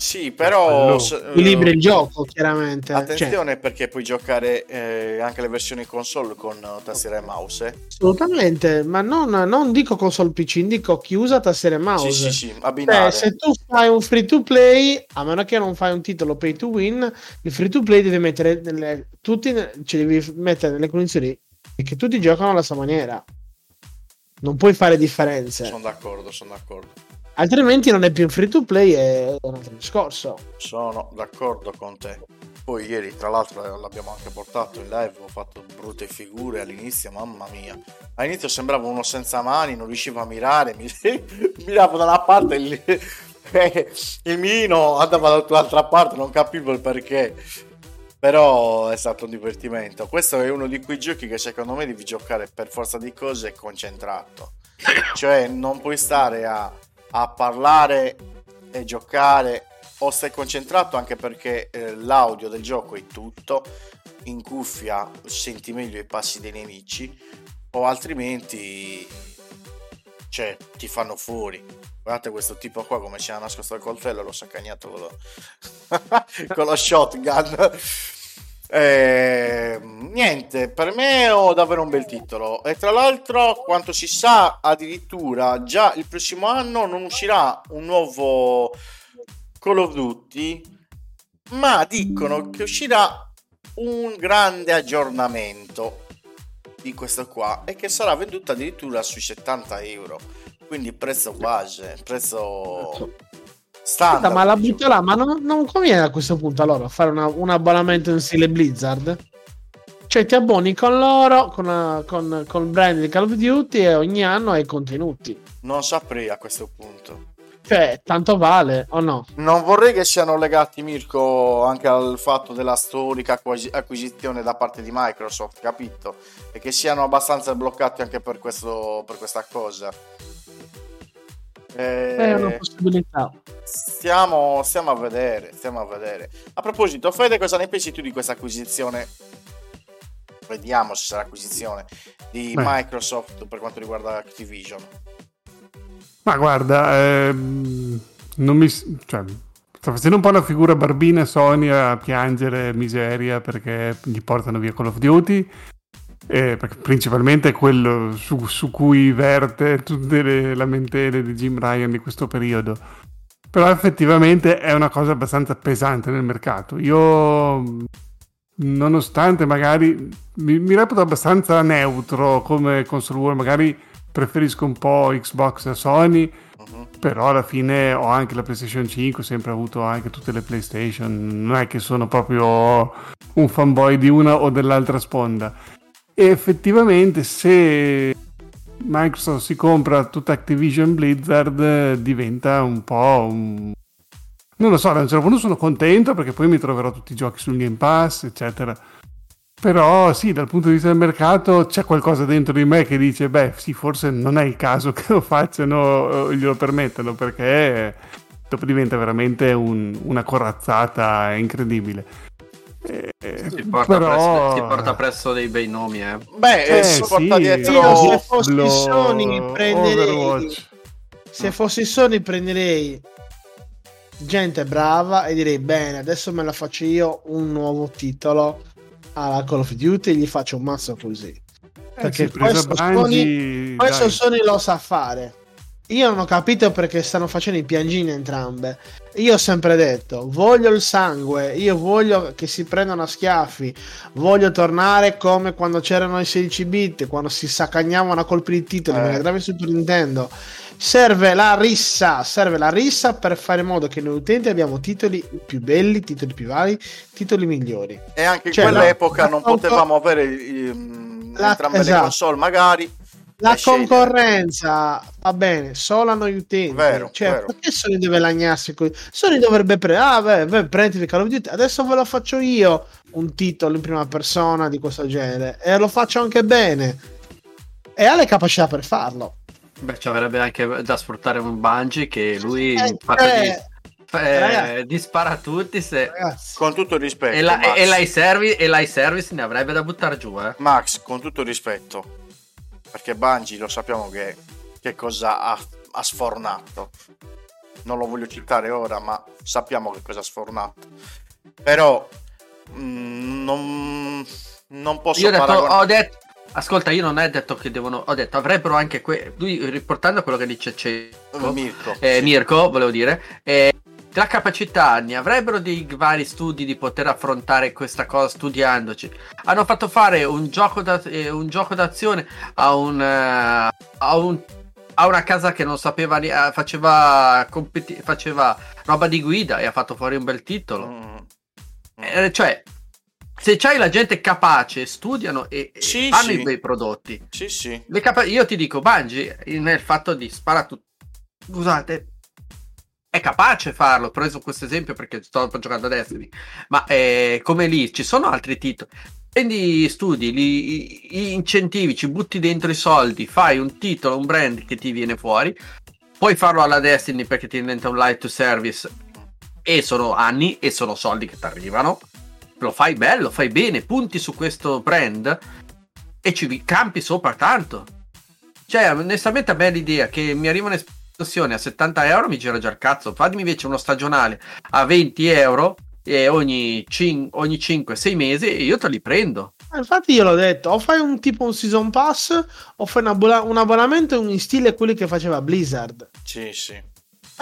sì, però equilibri il gioco, chiaramente. Attenzione, cioè, perché puoi giocare anche le versioni console con tastiera e mouse. Assolutamente, ma non dico console PC, dico chi usa tastiera e mouse. Sì, sì, sì, abbinare. Beh, se tu fai un free to play, a meno che non fai un titolo pay to win, il free to play devi mettere devi mettere nelle condizioni che tutti giocano alla sua maniera. Non puoi fare differenze. Sono d'accordo. Altrimenti non è più free to play, è un altro discorso. Sono d'accordo con te. Poi ieri, tra l'altro, l'abbiamo anche portato in live, ho fatto brutte figure all'inizio, mamma mia. All'inizio sembrava uno senza mani, non riuscivo a mirare, miravo da una parte il mirino andava dall'altra parte, non capivo il perché. Però è stato un divertimento. Questo è uno di quei giochi che secondo me devi giocare per forza di cose concentrato. Cioè non puoi stare a parlare e giocare, o stai concentrato, anche perché l'audio del gioco è tutto in cuffia, senti meglio i passi dei nemici, o altrimenti cioè ti fanno fuori. Guardate questo tipo qua come ce l'ha nascosto il coltello, l'ho saccagnato con lo shotgun. Niente, per me è davvero un bel titolo, e tra l'altro quanto si sa addirittura già il prossimo anno non uscirà un nuovo Call of Duty, ma dicono che uscirà un grande aggiornamento di questo qua e che sarà venduto addirittura sui €70, quindi prezzo base, prezzo standard. Senta, ma la butta là, ma non conviene a questo punto allora fare un abbonamento in stile Blizzard? Cioè ti abboni con loro, con il brand di Call of Duty, e ogni anno hai contenuti. Non saprei a questo punto. Cioè, tanto vale o no? Non vorrei che siano legati, Mirko, anche al fatto della storica acquisizione da parte di Microsoft, capito? E che siano abbastanza bloccati anche per questa cosa. È una possibilità. Stiamo a vedere. A proposito, Fede, cosa ne pensi tu di questa acquisizione? Vediamo se sarà acquisizione di Microsoft per quanto riguarda Activision. Ma guarda, cioè, sta facendo un po' la figura barbina Sony a piangere miseria perché gli portano via Call of Duty. Perché principalmente è quello su cui verte tutte le lamentele di Jim Ryan di questo periodo, però effettivamente è una cosa abbastanza pesante nel mercato. Io, nonostante magari mi reputo abbastanza neutro come console war, magari preferisco un po' Xbox a Sony, però alla fine ho anche la PlayStation 5, ho sempre avuto anche tutte le PlayStation, non è che sono proprio un fanboy di una o dell'altra sponda. E effettivamente se Microsoft si compra tutta Activision Blizzard diventa un po' non lo so, da un certo punto sono contento perché poi mi troverò tutti i giochi sul Game Pass, eccetera. Però sì, dal punto di vista del mercato c'è qualcosa dentro di me che dice beh, sì, forse non è il caso che lo facciano, glielo permettano, perché dopo diventa veramente una corazzata incredibile. Ti porta presso dei bei nomi, eh. Beh, si porta dietro. Se fossi Sony prenderei gente brava e direi bene, adesso me la faccio io un nuovo titolo alla Call of Duty e gli faccio un mazzo così, perché questo Sony lo sa fare. Io non ho capito perché stanno facendo i piangini entrambe. Io ho sempre detto, voglio il sangue, io voglio che si prendano a schiaffi, voglio tornare come quando c'erano i 16 bit, quando si saccagnavano a colpi di titoli, me la gravi Super Nintendo. Serve la rissa per fare in modo che noi utenti abbiamo titoli più belli, titoli più vari, titoli migliori. E anche in quell'epoca non potevamo avere entrambe le console, magari. La concorrenza va bene solo a noi utenti, vero. Perché Sony deve lagnarsi? Sony dovrebbe prendere Call of Duty, adesso ve lo faccio io un titolo in prima persona di questo genere e lo faccio anche bene, e ha le capacità per farlo. Beh, ci avrebbe anche da sfruttare un Bungie che lui dispara a tutti, se... con tutto il rispetto, e l'I Service ne avrebbe da buttare giù, Max, con tutto il rispetto, perché Bungie lo sappiamo che cosa ha sfornato, non lo voglio citare ora, ma sappiamo che cosa ha sfornato, però non posso ascolta, io non è detto che devono, ho detto avrebbero anche lui, riportando quello che dice Mirko, volevo dire, la capacità ne avrebbero dei vari studi di poter affrontare questa cosa studiandoci. Hanno fatto fare un gioco d'azione a una casa che non sapeva, faceva roba di guida e ha fatto fuori un bel titolo. Cioè, se c'hai la gente capace, studiano e fanno i bei prodotti. Io ti dico, Bungie nel fatto di spara tutto, scusate, è capace farlo. Ho preso questo esempio perché sto giocando a Destiny, ma come lì ci sono altri titoli. Prendi studi, li incentivi, ci butti dentro i soldi, fai un titolo, un brand che ti viene fuori. Puoi farlo alla Destiny perché ti diventa un live to service e sono anni e sono soldi che ti arrivano. Lo fai bello, fai bene, punti su questo brand e ci campi sopra tanto. Cioè, onestamente a me l'idea che mi arriva un'espansione a 70 euro mi gira già il cazzo. Fatemi invece uno stagionale a 20 euro e ogni 5-6 mesi e io te li prendo. Infatti io l'ho detto, o fai un tipo un season pass o fai un abbonamento in stile quelli che faceva Blizzard. Sì.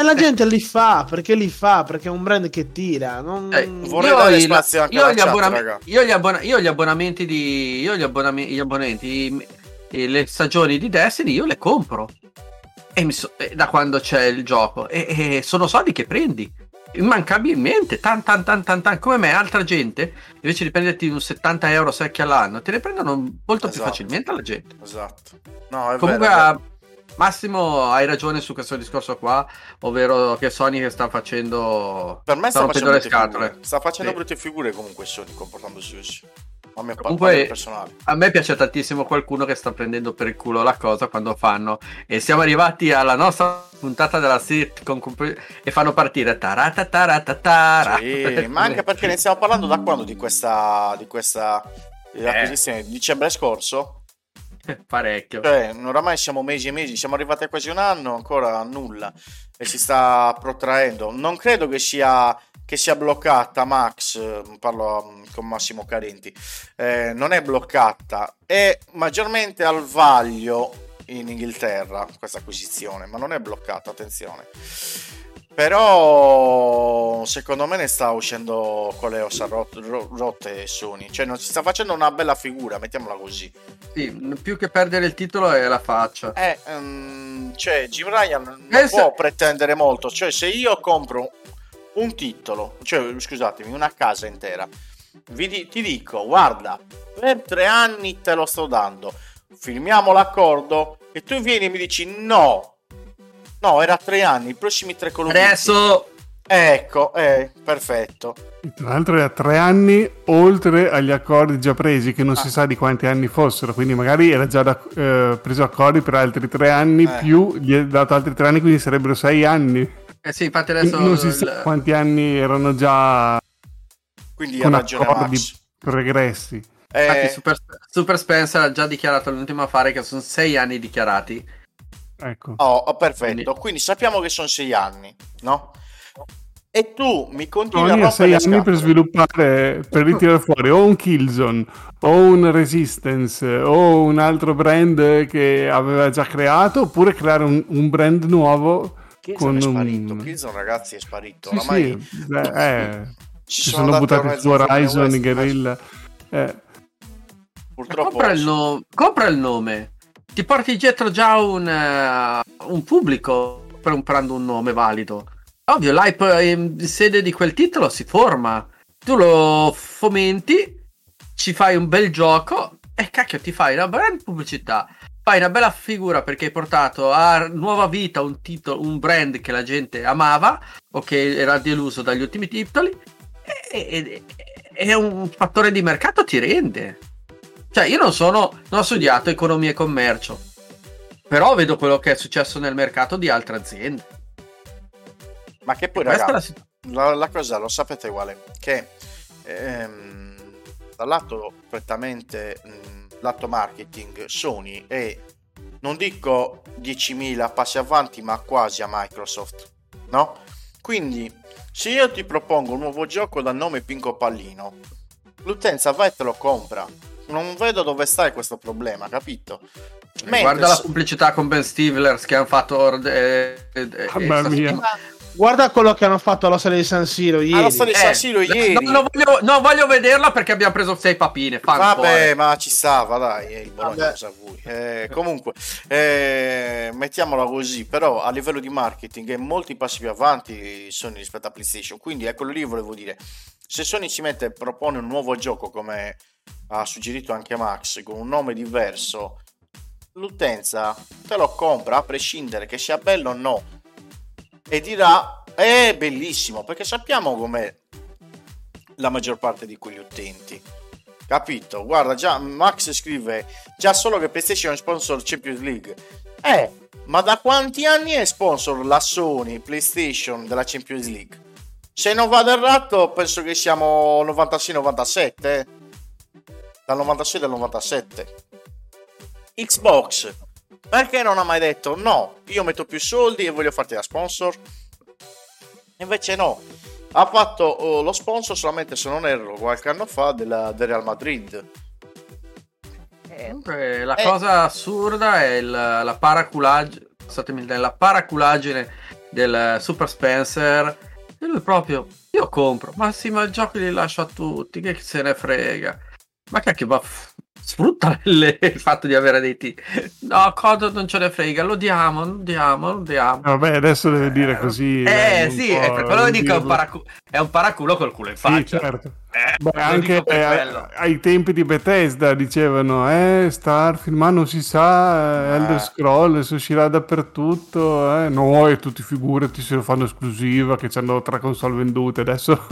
E la gente li fa perché è un brand che tira. Non... vorrei dare spazio anche alla chat, raga. Io gli abbonamenti di... le stagioni di Destiny io le compro. E da quando c'è il gioco. E sono soldi che prendi. Immancabilmente. Tan. Come me, altra gente, invece di prenderti un 70 euro secchi all'anno, te ne prendono molto più facilmente alla gente. Esatto. No, è comunque... vero. Massimo, hai ragione su questo discorso qua, ovvero che Sony sta facendo... Per me sta facendo brutte figure comunque Sony, comportandosi così. Comunque, a me piace tantissimo qualcuno che sta prendendo per il culo la cosa quando fanno. E siamo arrivati alla nostra puntata della sitcom e fanno partire tarata tarata tarata. Sì, ma anche perché ne stiamo parlando da quando di questa acquisizione? Dicembre scorso? Parecchio. Cioè, oramai siamo mesi e mesi, siamo arrivati a quasi un anno, ancora nulla, e si sta protraendo. Non credo che sia bloccata, Max, parlo con Massimo Carenti, non è bloccata, è maggiormente al vaglio in Inghilterra questa acquisizione, ma non è bloccata, attenzione. Però secondo me ne sta uscendo con le ossa rotte Sony, cioè non si sta facendo una bella figura, mettiamola così. Sì, più che perdere il titolo è la faccia. Cioè Jim Ryan non può pretendere molto, cioè se io compro un titolo, cioè scusatemi, una casa intera, ti dico guarda, per 3 anni te lo sto dando, firmiamo l'accordo e tu vieni e mi dici no, era 3 anni, i prossimi 3 colombiani. Adesso! Ecco, perfetto. Tra l'altro era 3 anni oltre agli accordi già presi, che non si sa di quanti anni fossero, quindi magari era già preso accordi per altri 3 anni, più gli è dato altri 3 anni, quindi sarebbero 6 anni. Sì, infatti adesso... Non si sa quanti anni erano già, quindi con accordi pregressi. Infatti Super Spencer ha già dichiarato l'ultima affare che sono 6 anni dichiarati. Ecco. Oh, perfetto. Quindi sappiamo che sono 6 anni, no? E tu mi continui a 6 anni per sviluppare, per ritirare fuori o un Killzone o un Resistance o un altro brand che aveva già creato, oppure creare un brand nuovo. Killzone con Killzone, ragazzi, è sparito. Oramai ci sono buttati su Horizon e Guerrilla. Purtroppo compra il nome. Ti porti dietro già un pubblico comprando un nome valido. Ovvio, l'hype in sede di quel titolo si forma. Tu lo fomenti, ci fai un bel gioco e cacchio ti fai una bella pubblicità. Fai una bella figura perché hai portato a nuova vita un titolo, un brand che la gente amava o che era deluso dagli ultimi titoli. E un fattore di mercato ti rende. Cioè, io non ho studiato economia e commercio, Però vedo quello che è successo nel mercato di altre aziende. Ma che poi, ragazzi, la cosa lo sapete qual è? Che dal lato prettamente lato marketing, Sony è, non dico 10.000 passi avanti, ma quasi a Microsoft, no? Quindi se io ti propongo un nuovo gioco dal nome Pinco Pallino, l'utenza va e te lo compra. Non vedo dove sta questo problema, capito? Mentre... Guarda la pubblicità con Ben Stivlers che hanno fatto mamma mia. Guarda quello che hanno fatto alla sala di San Siro ieri. Alla sala di San Siro ieri. Non voglio vederla perché abbiamo preso 6 papine. Vabbè, ma ci stava, dai, il Bologna cosa vuoi. Comunque, mettiamola così, però a livello di marketing è molti passi più avanti Sony rispetto a PlayStation, quindi è quello lì volevo dire. Se Sony ci mette e propone un nuovo gioco, come ha suggerito anche Max, con un nome diverso, l'utenza te lo compra a prescindere che sia bello o no. E dirà è bellissimo, perché sappiamo com'è la maggior parte di quegli utenti, capito? Guarda, già Max scrive già solo che PlayStation è sponsor Champions League, ma da quanti anni è sponsor la Sony PlayStation della Champions League? Se non vado errato penso che siamo 96-97, dal 96 al 97. Xbox perché non ha mai detto no, io metto più soldi e voglio farti da sponsor? Invece no, ha fatto lo sponsor solamente, se non erro, qualche anno fa del Real Madrid. La cosa assurda è la paraculaggine del Super Spencer. E lui proprio, io compro, ma sì, ma il gioco li lascio a tutti, che se ne frega. Ma cacchio, sfrutta il fatto di avere dei no, cosa non ce ne frega, lo diamo. Vabbè, adesso deve dire così. Sì, è per quello che dico, è un paraculo col culo in faccia. Sì, certo. Beh, anche ai tempi di Bethesda dicevano Starfield, ma non si sa, Elder Scrolls uscirà dappertutto, no, e tutti figurati se lo fanno esclusiva, che c'hanno 3 console vendute adesso.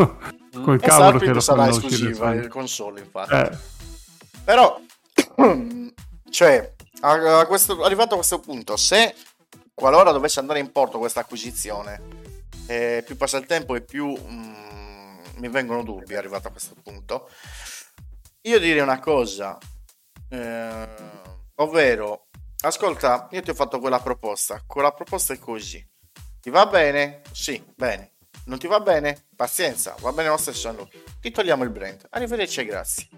Col cavolo che lo sarà esclusiva le console, infatti. Però cioè arrivato a questo punto, se qualora dovesse andare in porto questa acquisizione, più passa il tempo e più mi vengono dubbi. Arrivato a questo punto io direi una cosa, ovvero, ascolta, io ti ho fatto quella proposta è così, ti va bene? Sì, bene. Non ti va bene? Pazienza, va bene lo stesso a noi, ti togliamo il brand, arrivederci e grazie.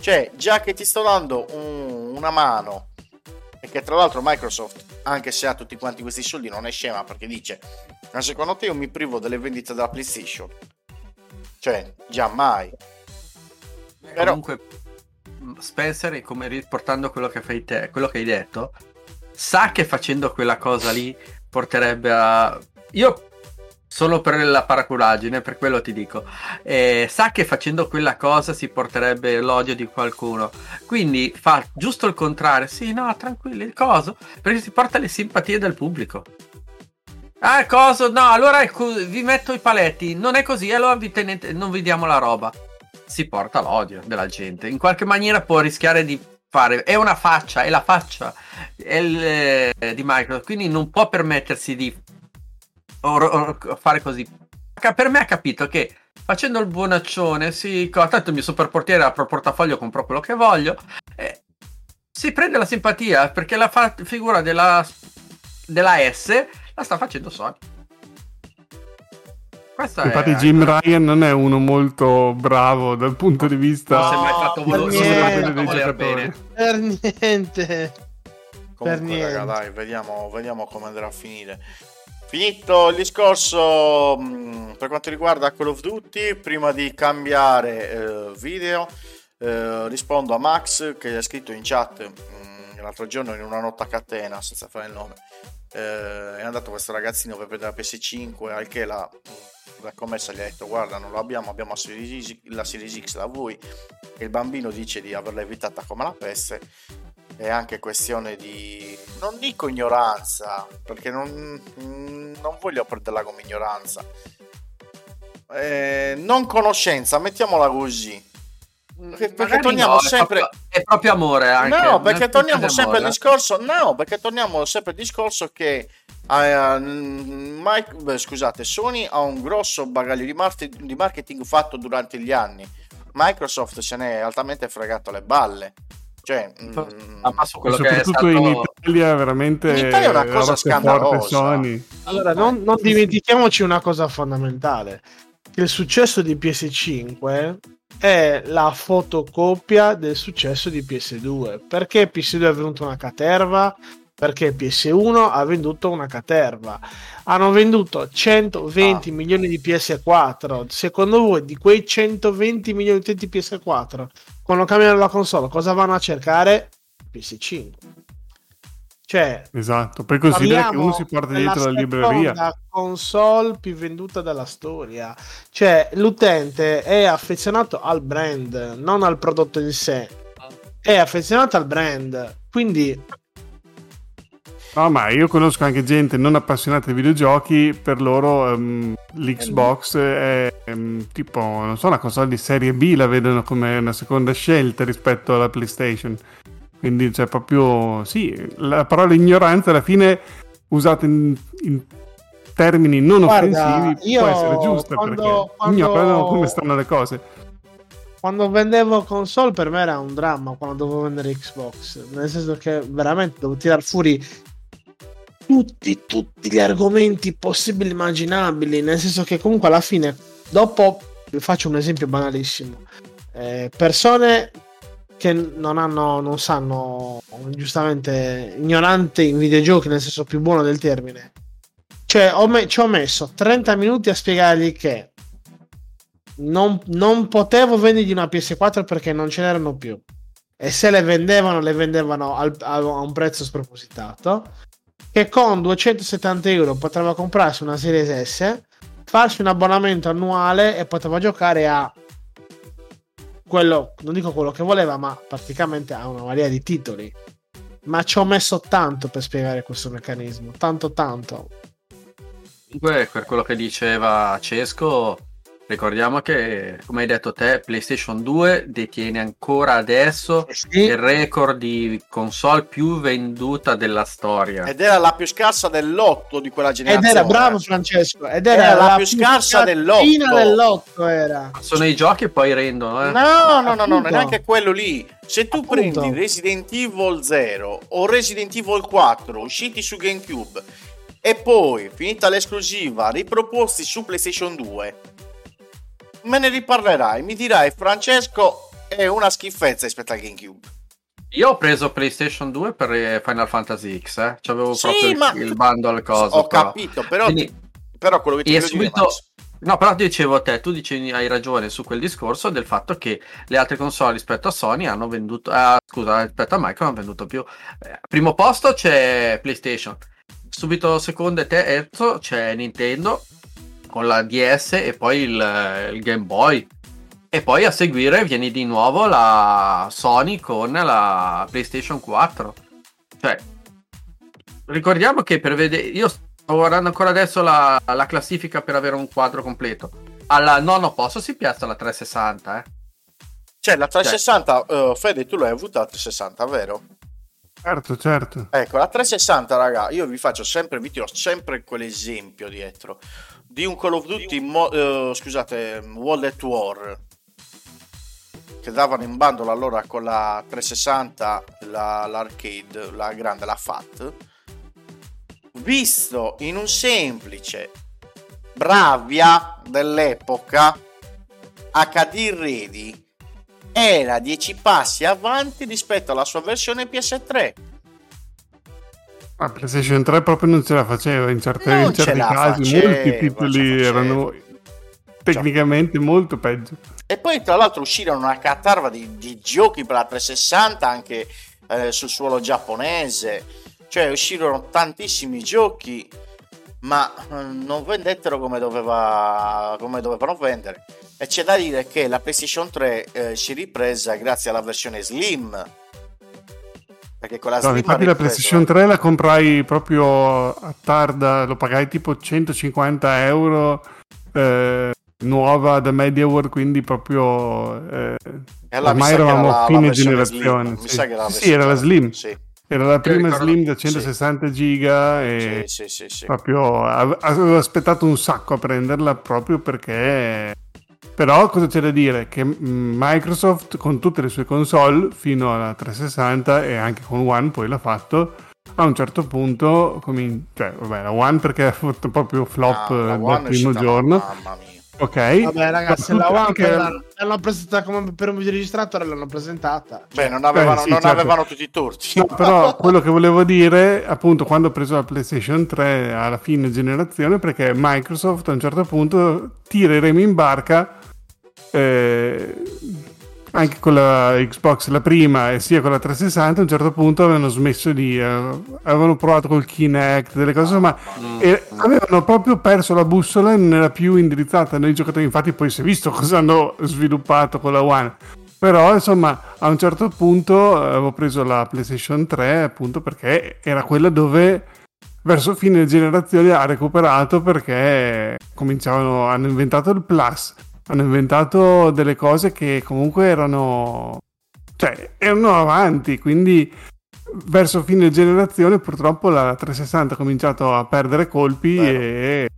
Cioè, già che ti sto dando una mano, e che tra l'altro Microsoft, anche se ha tutti quanti questi soldi, non è scema, perché dice, ma secondo te io mi privo delle vendite della PlayStation? Cioè, già mai. Però... Comunque, Spencer, come riportando quello che fai te, quello che hai detto, sa che facendo quella cosa lì porterebbe a... Io sono per la paraculaggine, per quello ti dico, sa che facendo quella cosa si porterebbe l'odio di qualcuno, quindi fa giusto il contrario. Sì, no, tranquilli, il coso, perché si porta le simpatie del pubblico. Ah, coso, no, allora vi metto i paletti, non è così, allora non vi diamo la roba. Si porta l'odio della gente, in qualche maniera può rischiare di fare, è una faccia, è la faccia di Microsoft, quindi non può permettersi di fare così. Per me ha capito che facendo il buonaccione, tanto il mio superportiere apro il portafoglio, compro quello che voglio, si prende la simpatia, perché la figura della S la sta facendo Sony. Questa infatti è... Jim Ryan non è uno molto bravo dal punto di vista, non si è mai fatto voler bene per niente. Comunque, raga, dai, vediamo come andrà a finire. Finito il discorso per quanto riguarda Call of Duty, prima di cambiare video, rispondo a Max che ha scritto in chat l'altro giorno, in una nota a catena, senza fare il nome, è andato questo ragazzino per prendere la PS5, al che la commessa gli ha detto, guarda, non lo abbiamo la Series X da voi, e il bambino dice di averla evitata come la peste. È anche questione di, non dico ignoranza, perché non voglio prenderla come ignoranza, non conoscenza, mettiamola così, perché torniamo sempre è proprio amore anche. No, perché torniamo sempre al discorso, no, perché torniamo sempre al discorso che Sony ha un grosso bagaglio di marketing fatto durante gli anni. Microsoft se ne è altamente fregato le balle. Cioè, soprattutto che è stato... in Italia veramente in Italia è una cosa scandalosa. Allora non dimentichiamoci una cosa fondamentale, che il successo di PS5 è la fotocopia del successo di PS2, perché PS2 è venuto una caterva, perché PS1 ha venduto una caterva. Hanno venduto 120 milioni di PS4. Secondo voi, di quei 120 milioni di utenti PS4, quando cambiano la console, cosa vanno a cercare? PS5. Cioè, esatto, per considerare che uno si porta dietro la libreria. È la console più venduta della storia. Cioè, l'utente è affezionato al brand, non al prodotto in sé. È affezionato al brand. Quindi... No, ma io conosco anche gente non appassionata di videogiochi, per loro l'Xbox è tipo, non so, una console di serie B, la vedono come una seconda scelta rispetto alla PlayStation. Quindi c'è proprio, sì, la parola ignoranza alla fine usata in termini non offensivi può essere giusta, perché ignorano come stanno le cose. Quando vendevo console per me era un dramma, quando dovevo vendere Xbox, nel senso che veramente dovevo tirar fuori tutti gli argomenti possibili e immaginabili, nel senso che comunque alla fine, dopo vi faccio un esempio banalissimo, persone che non sanno, giustamente ignorante in videogiochi nel senso più buono del termine, cioè ci ho messo 30 minuti a spiegargli che non potevo vendergli una PS4 perché non ce n'erano più, e se le vendevano a un prezzo spropositato, che con 270 euro poteva comprarsi una Series S, farsi un abbonamento annuale e poteva giocare a quello, non dico quello che voleva, ma praticamente a una marea di titoli. Ma ci ho messo tanto per spiegare questo meccanismo, tanto. Comunque, per quello che diceva Cesco, ricordiamo che, come hai detto te, PlayStation 2 detiene ancora adesso il record di console più venduta della storia. Ed era la più scarsa dell'8 di quella generazione. Ed era, bravo Francesco, era la più scarsa dell'8 era. Sono i giochi che poi rendono, eh? No, neanche quello lì. Se tu prendi Resident Evil 0 o Resident Evil 4 usciti su Gamecube e poi, finita l'esclusiva, riproposti su PlayStation 2, me ne riparlerai, mi dirai Francesco è una schifezza rispetto al GameCube. Io ho preso PlayStation 2 per Final Fantasy X, c'avevo proprio il bundle cosa. Ho capito, però quindi, però quello che ti subito... No, però dicevo a te, tu dicevi, hai ragione su quel discorso del fatto che le altre console rispetto a Sony hanno venduto, scusa, rispetto a Microsoft hanno venduto più. Primo posto c'è PlayStation, subito secondo e terzo c'è Nintendo con la DS e poi il Game Boy, e poi a seguire viene di nuovo la Sony con la PlayStation 4. Cioè, ricordiamo che per vedere, io sto guardando ancora adesso la classifica per avere un quadro completo, al nono posto si piazza la 360, Cioè la 360, Fede, tu l'hai avuta la 360, vero? Certo. Ecco, la 360, raga, io vi tiro sempre quell'esempio dietro di un Call of Duty World at War, che davano in bundle allora con la 360, l'arcade, la grande, la FAT, visto in un semplice Bravia dell'epoca HD Ready, era 10 passi avanti rispetto alla sua versione PS3. Ma PlayStation 3 proprio non ce la faceva in certi casi, molti titoli erano tecnicamente molto peggio. E poi tra l'altro uscirono una caterva di giochi per la 360 anche sul suolo giapponese, cioè uscirono tantissimi giochi, ma non vendettero come dovevano vendere. E c'è da dire che la PlayStation 3 si è ripresa grazie alla versione Slim, perché con la Slim infatti la PlayStation 3 la comprai proprio a tarda, lo pagai tipo 150 euro nuova da Media World, quindi proprio ormai eravamo fine generazione. Sì, era la Slim. Sì. Era la prima Slim da 160 giga e sì. Proprio avevo aspettato un sacco a prenderla, proprio perché... Però cosa c'è da dire? Che Microsoft, con tutte le sue console fino alla 360 e anche con One poi l'ha fatto, a un certo punto la One perché ha fatto proprio flop dal primo giorno. Mamma mia. Ok, vabbè ragazzi, la One anche... l'hanno presentata come per un videoregistratore, l'hanno presentata. Beh, non avevano tutti i torti. No, però quello che volevo dire, appunto, quando ho preso la PlayStation 3 alla fine generazione, perché Microsoft a un certo punto tira i remi in barca anche con la Xbox, la prima, e sia con la 360, a un certo punto avevano smesso di... avevano provato col Kinect, delle cose, ma avevano proprio perso la bussola e non era più indirizzata nei giocatori. Infatti poi si è visto cosa hanno sviluppato con la One. Però, insomma, a un certo punto avevo preso la PlayStation 3, appunto, perché era quella dove... verso fine generazione ha recuperato, perché hanno inventato il Plus, hanno inventato delle cose che comunque erano avanti, quindi verso fine generazione purtroppo la 360 ha cominciato a perdere colpi. Bello. E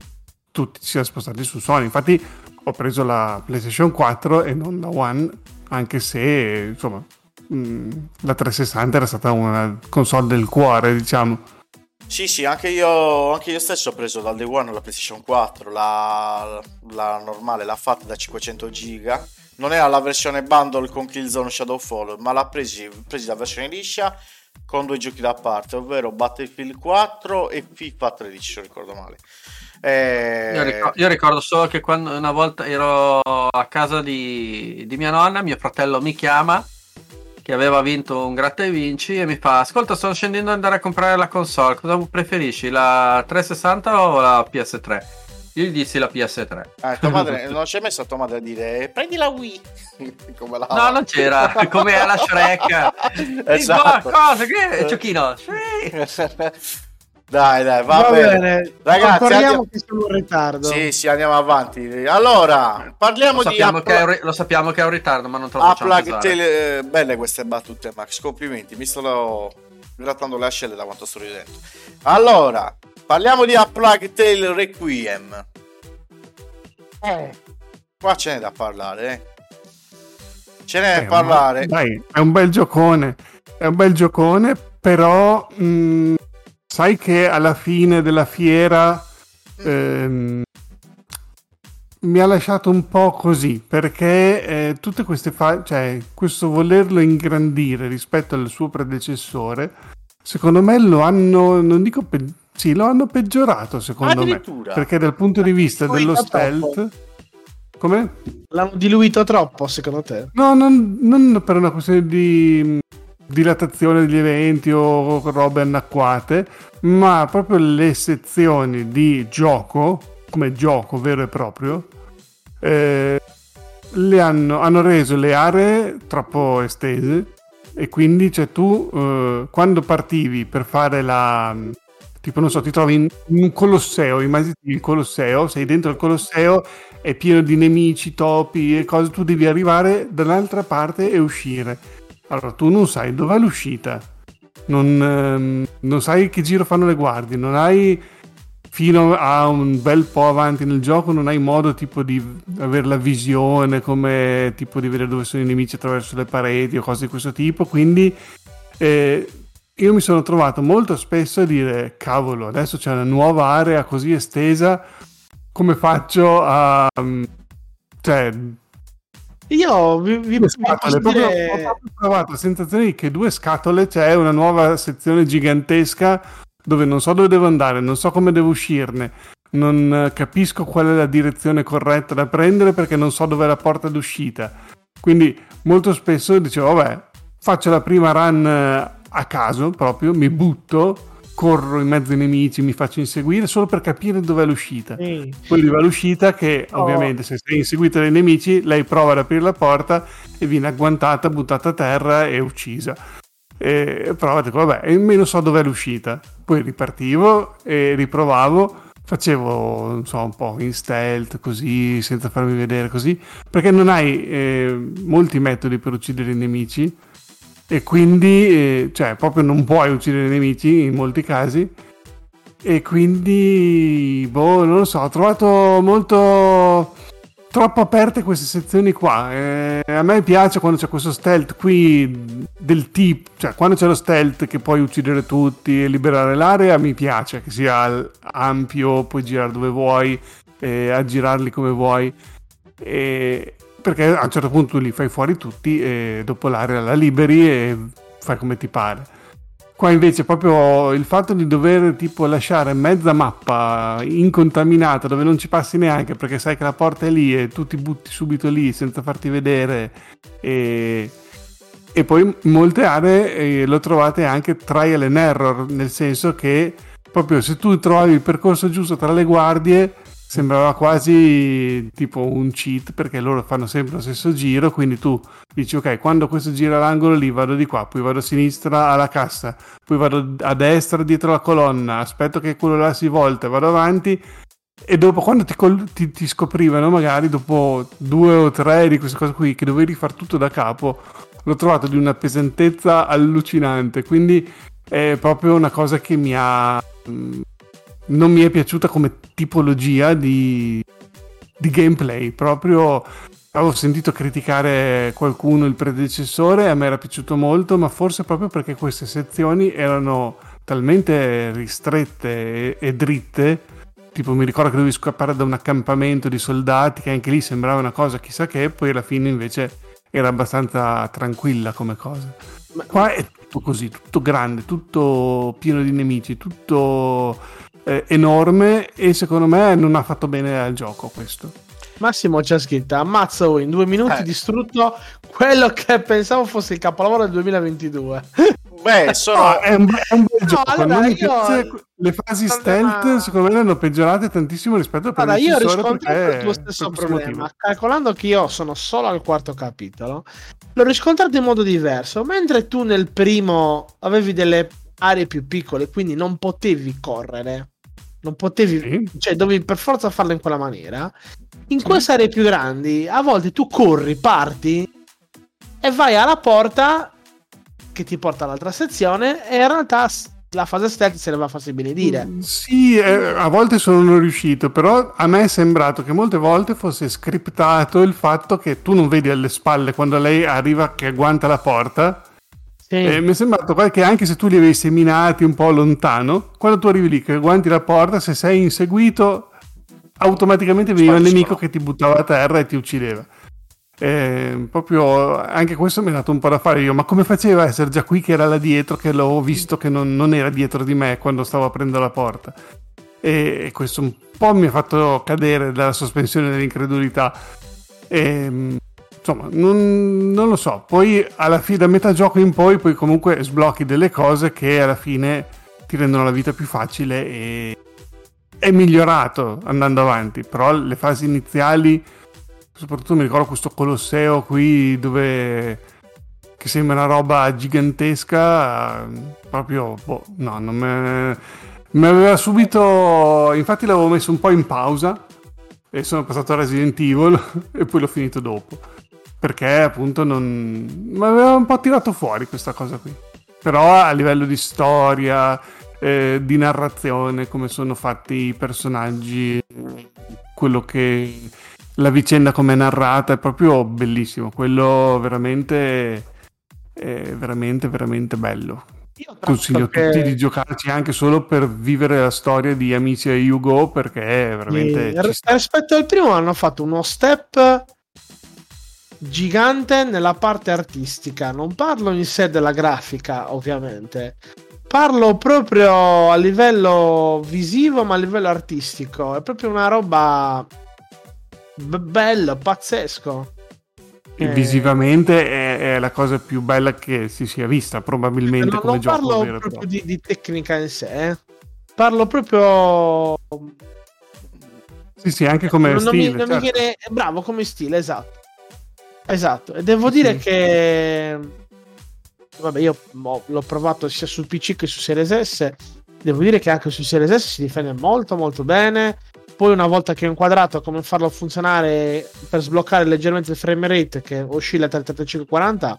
tutti si sono spostati su Sony. Infatti ho preso la PlayStation 4 e non la One, anche se insomma la 360 era stata una console del cuore, diciamo. Sì, anche io stesso ho preso dal Day One la PlayStation 4, la normale, la fatta da 500 giga. Non era la versione bundle con Killzone Shadowfall, ma l'ha presi la versione liscia con due giochi da parte, ovvero Battlefield 4 e FIFA 13, se non ricordo male. Io ricordo solo che quando una volta ero a casa di mia nonna, mio fratello mi chiama, che aveva vinto un gratta e vinci, e mi fa: ascolta, sto scendendo ad andare a comprare la console, cosa preferisci, la 360 o la PS3? Io gli dissi la PS3. Tua madre non c'è messa tua madre a dire prendi la Wii? Come la... No, non c'era, come alla Shrek. Esatto. Cosa che Ciocchino. Dai, va bene. Ragazzi, parliamo che sono in ritardo. Sì, andiamo avanti. Allora, lo sappiamo che è un ritardo, ma non troppo. A Plague Tale, belle queste battute, Max. Complimenti, mi sto grattando le ascelle da quanto sto ridendo. Allora, parliamo di A Plague Tale Requiem. Qua ce n'è da parlare, Ce n'è da parlare. Dai, è un bel giocone. Però sai che alla fine della fiera mi ha lasciato un po' così, perché tutte queste questo volerlo ingrandire rispetto al suo predecessore, secondo me lo hanno peggiorato, secondo me, perché dal punto di vista dello stealth come? L'hanno diluito troppo, secondo te? No, non per una questione di dilatazione degli eventi o robe anacquate, ma proprio le sezioni di gioco, come gioco vero e proprio, hanno reso le aree troppo estese, e quindi tu quando partivi per fare ti trovi in un colosseo, immagini il colosseo, sei dentro il colosseo, è pieno di nemici, topi e cose, tu devi arrivare dall'altra parte e uscire. Allora, tu non sai dov'è l'uscita, non sai che giro fanno le guardie, non hai, fino a un bel po' avanti nel gioco, non hai modo tipo di avere la visione, come tipo di vedere dove sono i nemici attraverso le pareti o cose di questo tipo. Quindi io mi sono trovato molto spesso a dire: cavolo, adesso c'è una nuova area così estesa, come faccio a... Io vi scatole, ho provato la sensazione che due scatole, c'è una nuova sezione gigantesca dove non so dove devo andare, non so come devo uscirne, non capisco qual è la direzione corretta da prendere perché non so dove è la porta d'uscita. Quindi molto spesso dicevo: vabbè, faccio la prima run a caso, proprio mi butto, corro in mezzo ai nemici, mi faccio inseguire solo per capire dov'è l'uscita. Poi arriva l'uscita che ovviamente, se sei inseguita dai nemici, lei prova ad aprire la porta e viene agguantata, buttata a terra e uccisa, e provate, vabbè, almeno so dov'è l'uscita. Poi ripartivo e riprovavo, facevo non so, un po' in stealth così, senza farmi vedere così, perché non hai molti metodi per uccidere i nemici e quindi cioè proprio non puoi uccidere i nemici in molti casi, e quindi boh, non lo so, ho trovato molto troppo aperte queste sezioni qua. A me piace quando c'è questo stealth qui del tipo, cioè quando c'è lo stealth che puoi uccidere tutti e liberare l'area, mi piace che sia ampio, puoi girare dove vuoi, aggirarli come vuoi, perché a un certo punto li fai fuori tutti e dopo l'area la liberi e fai come ti pare. Qua invece proprio il fatto di dover tipo lasciare mezza mappa incontaminata dove non ci passi neanche perché sai che la porta è lì e tu ti butti subito lì senza farti vedere, e poi molte aree lo trovate anche trial and error, nel senso che proprio se tu trovi il percorso giusto tra le guardie sembrava quasi tipo un cheat, perché loro fanno sempre lo stesso giro, quindi tu dici ok, quando questo gira l'angolo lì vado di qua, poi vado a sinistra alla cassa, poi vado a destra dietro la colonna, aspetto che quello là si volta, vado avanti, e dopo quando ti scoprivano magari dopo 2 o 3 di queste cose qui che dovevi far tutto da capo, l'ho trovato di una pesantezza allucinante, quindi è proprio una cosa che mi ha... non mi è piaciuta come tipologia di gameplay. Proprio avevo sentito criticare qualcuno il predecessore, a me era piaciuto molto, ma forse proprio perché queste sezioni erano talmente ristrette e dritte, tipo mi ricordo che dovevi scappare da un accampamento di soldati che anche lì sembrava una cosa chissà che, poi alla fine invece era abbastanza tranquilla come cosa. Ma qua è tutto così, tutto grande, tutto pieno di nemici, tutto... enorme, e secondo me non ha fatto bene al gioco questo. Massimo ci ha scritto: ammazzo, in 2 minuti distrutto quello che pensavo fosse il capolavoro del 2022. Beh, sono... è un bel gioco. Allora, le fasi stealth secondo me le hanno peggiorate tantissimo rispetto al primo. Allora, io ho riscontrato il tuo stesso problema motivo. Calcolando che io sono solo al 4 capitolo, l'ho riscontrato in modo diverso. Mentre tu nel primo avevi delle aree più piccole, quindi non potevi correre, non potevi, sì, cioè dovevi per forza farlo in quella maniera. In sì, queste aree più grandi a volte tu corri, parti e vai alla porta che ti porta all'altra sezione, e in realtà la fase stealth se ne va a farsi benedire. Sì, a volte sono riuscito, però a me è sembrato che molte volte fosse scriptato il fatto che tu non vedi alle spalle quando lei arriva che agguanta la porta. Mi è sembrato che anche se tu li avevi seminati un po' lontano, quando tu arrivi lì che guanti la porta, se sei inseguito automaticamente veniva il nemico che ti buttava a terra e ti uccideva. Proprio anche questo mi è dato un po' da fare io, ma come faceva a essere già qui che era là dietro, che l'ho visto che non era dietro di me quando stavo aprendo la porta? E questo un po' mi ha fatto cadere dalla sospensione dell'incredulità. Insomma, non lo so. Poi alla fine, da metà gioco in poi comunque sblocchi delle cose che alla fine ti rendono la vita più facile, e è migliorato andando avanti. Però le fasi iniziali, soprattutto mi ricordo questo Colosseo qui dove che sembra una roba gigantesca, proprio boh, no, non mi aveva subito, infatti l'avevo messo un po' in pausa e sono passato a Resident Evil e poi l'ho finito dopo, perché appunto non mi aveva un po' tirato fuori questa cosa qui. Però a livello di storia, di narrazione, come sono fatti i personaggi, quello che la vicenda come è narrata, è proprio bellissimo, quello veramente veramente veramente bello. Io consiglio a tutti di giocarci anche solo per vivere la storia di Amici e Hugo, perché è veramente rispetto al primo hanno fatto uno step gigante nella parte artistica. Non parlo in sé della grafica, ovviamente, parlo proprio a livello visivo, ma a livello artistico è proprio una roba bello, pazzesco. E visivamente è la cosa più bella che si sia vista probabilmente. No, come non gioco parlo vero, proprio di tecnica in sé, eh. Parlo proprio sì anche come stile, non certo. Mi viene bravo come stile, esatto. E devo dire che vabbè, io l'ho provato sia sul PC che su Series S, devo dire che anche su Series S si difende molto molto bene. Poi una volta che ho inquadrato come farlo funzionare per sbloccare leggermente il frame rate che oscilla tra 35 e 40,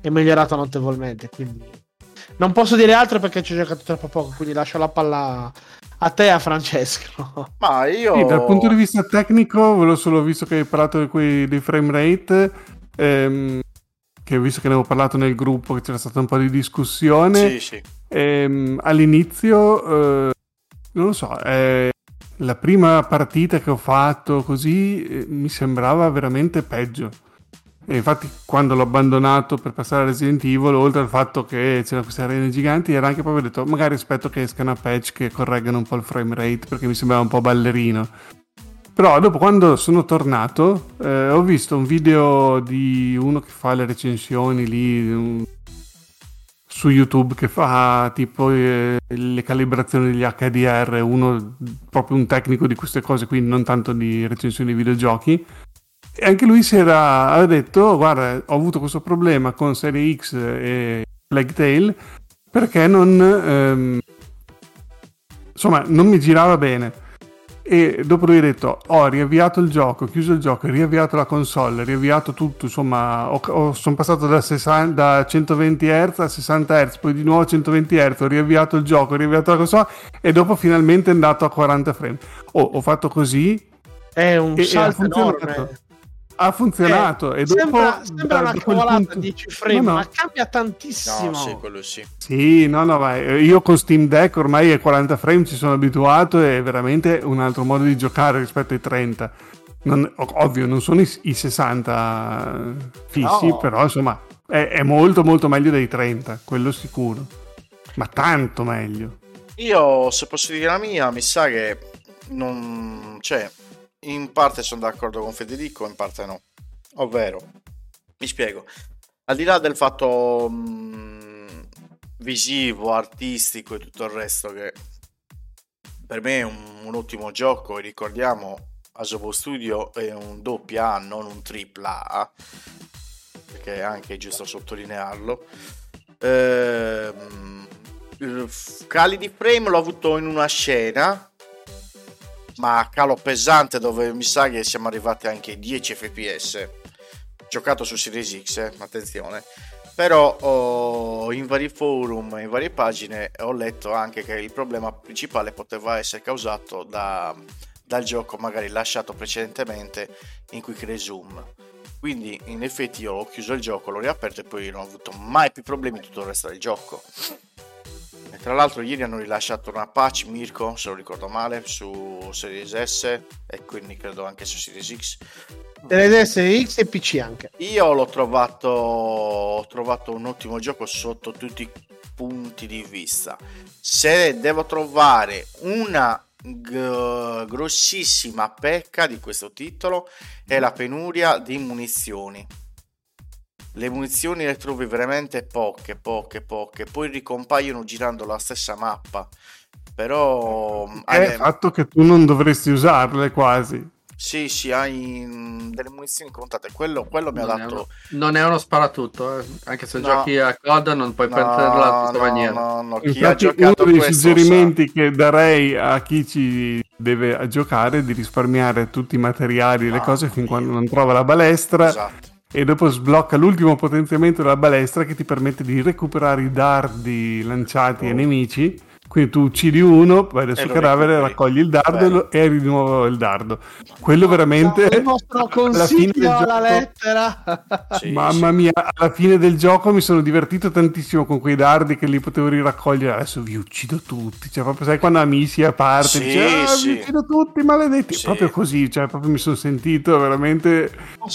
è migliorato notevolmente, quindi non posso dire altro perché ci ho giocato troppo poco, quindi lascio la palla a te, a Francesco. Ma io sì, dal punto di vista tecnico volevo solo, visto che hai parlato di dei frame rate, che visto che ne avevo parlato nel gruppo, che c'era stata un po' di discussione, sì. All'inizio non lo so, la prima partita che ho fatto così mi sembrava veramente peggio, e infatti quando l'ho abbandonato per passare a Resident Evil, oltre al fatto che c'era queste arene giganti, era anche proprio detto magari aspetto che esca una patch che correggano un po' il frame rate, perché mi sembrava un po' ballerino. Però dopo, quando sono tornato, ho visto un video di uno che fa le recensioni lì su YouTube, che fa tipo le calibrazioni degli HDR, uno proprio un tecnico di queste cose qui, non tanto di recensioni di videogiochi, e anche lui aveva detto guarda, ho avuto questo problema con Serie X e Plague Tale perché non mi girava bene. E dopo lui ha detto ho riavviato il gioco, chiuso il gioco, riavviato la console, riavviato tutto, insomma sono passato da 120 Hz a 60 Hz, poi di nuovo 120 Hz, ho riavviato il gioco, ho riavviato la console, e dopo finalmente è andato a 40 frame. Ho fatto così, è un salto enorme, ha funzionato, e dopo sembra una cavolata, 10 frame, no. Ma cambia tantissimo. No, sì, quello sì, no, vai. Io con Steam Deck ormai ai 40 frame ci sono abituato, è veramente un altro modo di giocare rispetto ai 30. Ovvio, non sono i 60 fissi, no. Però insomma è molto molto meglio dei 30, quello sicuro, ma tanto meglio. Io, se posso dire la mia, mi sa che non c'è. In parte sono d'accordo con Federico, in parte no. Ovvero, mi spiego. Al di là del fatto visivo, artistico e tutto il resto, che per me è un ottimo gioco, e ricordiamo, Asobo Studio è un AA, non un AAA, perché è anche giusto sottolinearlo. Cali di frame l'ho avuto in una scena, ma calo pesante, dove mi sa che siamo arrivati anche ai 10 fps giocato su Series X, attenzione. Però in vari forum, in varie pagine ho letto anche che il problema principale poteva essere causato dal gioco magari lasciato precedentemente in quick resume. Quindi in effetti io ho chiuso il gioco, l'ho riaperto e poi non ho avuto mai più problemi tutto il resto del gioco. Tra l'altro ieri hanno rilasciato una patch, Mirko, se lo ricordo male, su Series S, e quindi credo anche su Series X. Series S, X e PC anche. Io ho trovato un ottimo gioco sotto tutti i punti di vista. Se devo trovare una grossissima pecca di questo titolo, è la penuria di munizioni. Le munizioni le trovi veramente poche, poi ricompaiono girando la stessa mappa. Però è il fatto che tu non dovresti usarle quasi. Sì, hai delle munizioni contate, quello mi ha dato. Non è uno sparatutto, eh. Anche se no, giochi a COD non puoi prenderla in questa maniera. No. Chi infatti ha giocato uno dei suggerimenti che darei a chi ci deve giocare è di risparmiare tutti i materiali e le cose fin quando non trova la balestra. Esatto. E dopo sblocca l'ultimo potenziamento della balestra, che ti permette di recuperare i dardi lanciati ai nemici. Quindi tu uccidi uno, vai dal suo cadavere, raccogli il dardo e di nuovo il dardo. Quello veramente il vostro consiglio alla lettera. Sì, mamma mia, alla fine del gioco mi sono divertito tantissimo con quei dardi che li potevo riraccogliere. Adesso vi uccido tutti, cioè proprio sai quando amici a parte vi uccido tutti maledetti, proprio così, cioè proprio mi sono sentito veramente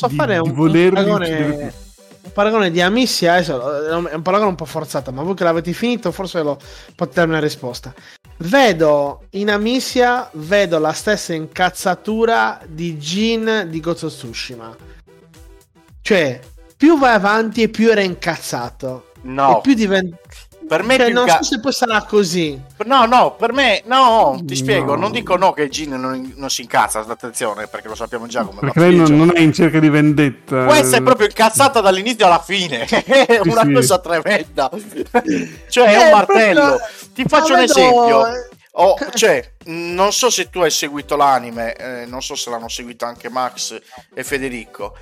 di volerli uccidere. Un paragone di Amici è un paragone un po' forzato, ma voi che l'avete finito forse lo potete dare una risposta. Vedo in Amicia la stessa incazzatura di Jin di Ghost of Tsushima, cioè più vai avanti e più era incazzato, no, e più diventa Per me non so se poi sarà così. No, per me no, ti spiego, non dico no che Gin non si incazza, attenzione, perché lo sappiamo già come va. Perché non è in cerca di vendetta. Questa è proprio incazzata dall'inizio alla fine. È una cosa tremenda. Cioè è un martello. Proprio... Ti faccio un esempio. Cioè, non so se tu hai seguito l'anime, non so se l'hanno seguito anche Max e Federico.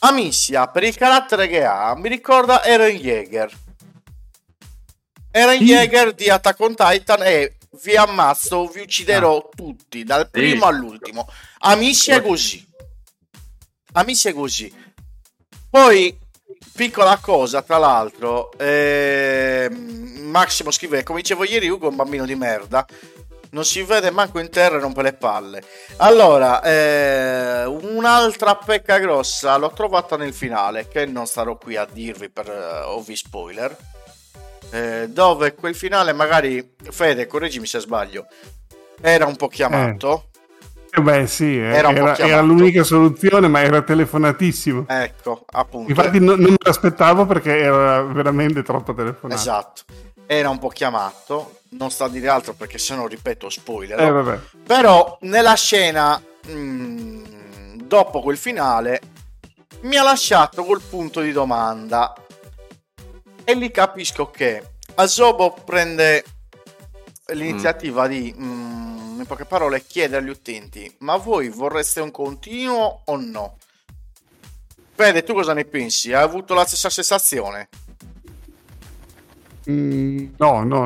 Amicia, per il carattere che ha, mi ricorda Eren Yeager. Eren Yeager di Attack on Titan e vi ammazzo, vi ucciderò tutti, dal primo all'ultimo. Amicia è così. Amicia è così. Poi, piccola cosa, tra l'altro, Massimo scrive, come dicevo ieri, Ugo è un bambino di merda. Non si vede manco in terra e rompe le palle. Allora, un'altra pecca grossa l'ho trovata nel finale, che non starò qui a dirvi per ovvi spoiler. Dove quel finale, magari Fede, correggimi se sbaglio, era un po' chiamato. Era l'unica soluzione, ma era telefonatissimo. Ecco, appunto. Infatti non me l'aspettavo perché era veramente troppo telefonato. Esatto. Era un po' chiamato, non sta a dire altro perché sennò ripeto spoiler. Vabbè. Però nella scena dopo quel finale mi ha lasciato col punto di domanda. E lì capisco che Asobo prende l'iniziativa di, in poche parole, chiedere agli utenti: ma voi vorreste un continuo o no? Fede, tu cosa ne pensi? Hai avuto la stessa sensazione? No,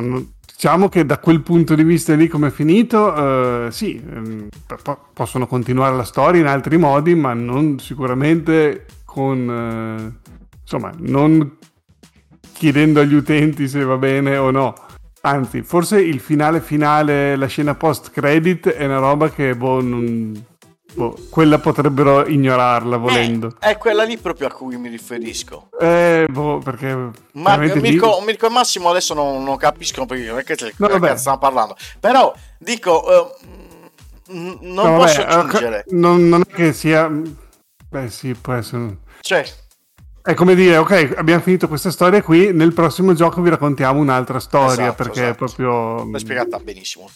diciamo che da quel punto di vista lì come è finito, possono continuare la storia in altri modi, ma non sicuramente con... insomma, non... chiedendo agli utenti se va bene o no. Anzi, forse il finale, la scena post credit è una roba che quella potrebbero ignorarla volendo. È quella lì proprio a cui mi riferisco. Perché Mirko e Massimo adesso non capiscono perché stiamo parlando. Però dico posso aggiungere. Non è che sia può essere. Cioè è come dire, ok, abbiamo finito questa storia qui, nel prossimo gioco vi raccontiamo un'altra storia, esatto. È proprio... L'ho spiegata benissimo.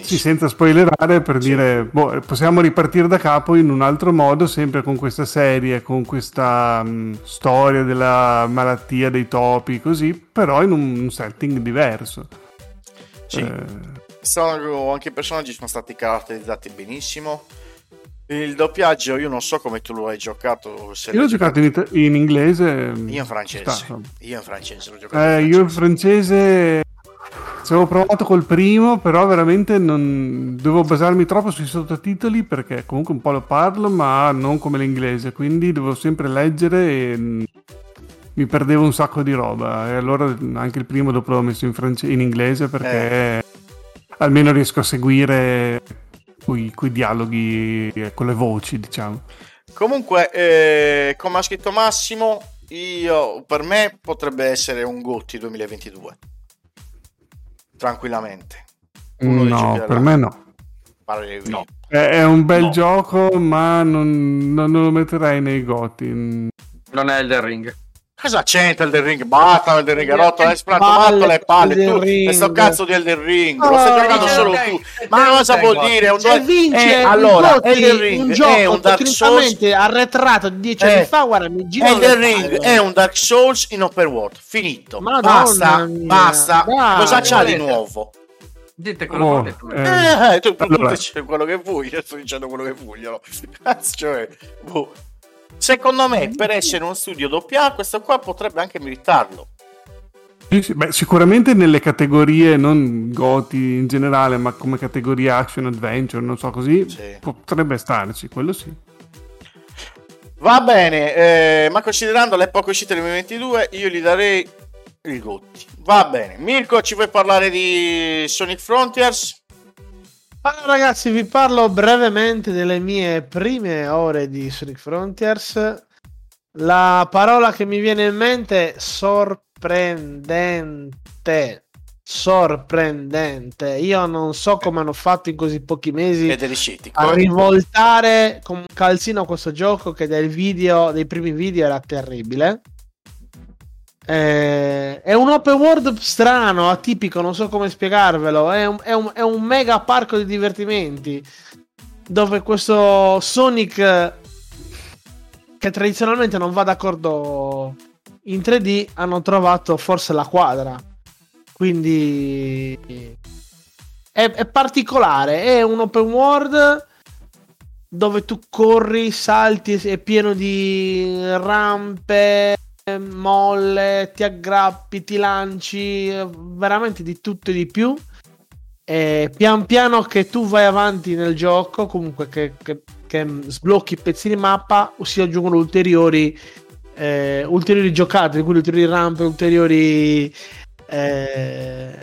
Sì, senza spoilerare, per dire, possiamo ripartire da capo in un altro modo, sempre con questa serie, con questa storia della malattia dei topi, così, però in un setting diverso. Sì, anche i personaggi sono stati caratterizzati benissimo. Il doppiaggio, io non so come tu lo hai giocato. Io l'ho giocato in inglese. Io in francese. L'ho giocato in francese. Io in francese ci avevo provato col primo, però veramente non devo basarmi troppo sui sottotitoli perché comunque un po' lo parlo, ma non come l'inglese, quindi dovevo sempre leggere e mi perdevo un sacco di roba. E allora anche il primo dopo l'ho messo in inglese perché almeno riesco a seguire quei dialoghi con le voci, diciamo. Comunque, come ha scritto Massimo, per me potrebbe essere un GOTY 2022 tranquillamente. No, per me no. È un bel gioco, ma non lo metterei nei GOTY. Non è Elden Ring. Cosa c'entra Elden Ring? Batta Elden Ring, rotto le palle, tu questo cazzo di Elden Ring lo stai giocando solo tu. Ma cosa vuol dire? Allora, Elden Ring è un Dark Souls arretrato di 10 anni fa, guarda, mi gira. Elden Ring è un Dark Souls in open world, finito. Basta. Cosa c'ha di nuovo? Dite quello che vuoi. Tu quello che vuoi, io sto dicendo quello che vogliono. Cioè, secondo me, per essere uno studio doppia, questo qua potrebbe anche meritarlo. Beh, sicuramente nelle categorie non GOTY in generale, ma come categoria action adventure, non so così, potrebbe starci, quello sì. Va bene, ma considerando le poche uscite del 2022, io gli darei il GOTY. Va bene, Mirko, ci vuoi parlare di Sonic Frontiers? Allora ragazzi, vi parlo brevemente delle mie prime ore di Sonic Frontiers. La parola che mi viene in mente è sorprendente. Io non so come hanno fatto in così pochi mesi a rivoltare con un calzino questo gioco che dai primi video era terribile. È un open world strano, atipico, non so come spiegarvelo. È un mega parco di divertimenti dove questo Sonic, che tradizionalmente non va d'accordo in 3D, hanno trovato forse la quadra. Quindi è particolare, è un open world dove tu corri, salti, è pieno di rampe, molle, ti aggrappi, ti lanci, veramente di tutto e di più. E pian piano che tu vai avanti nel gioco, comunque che sblocchi pezzi di mappa, si aggiungono ulteriori giocate, quindi ulteriori rampe, ulteriori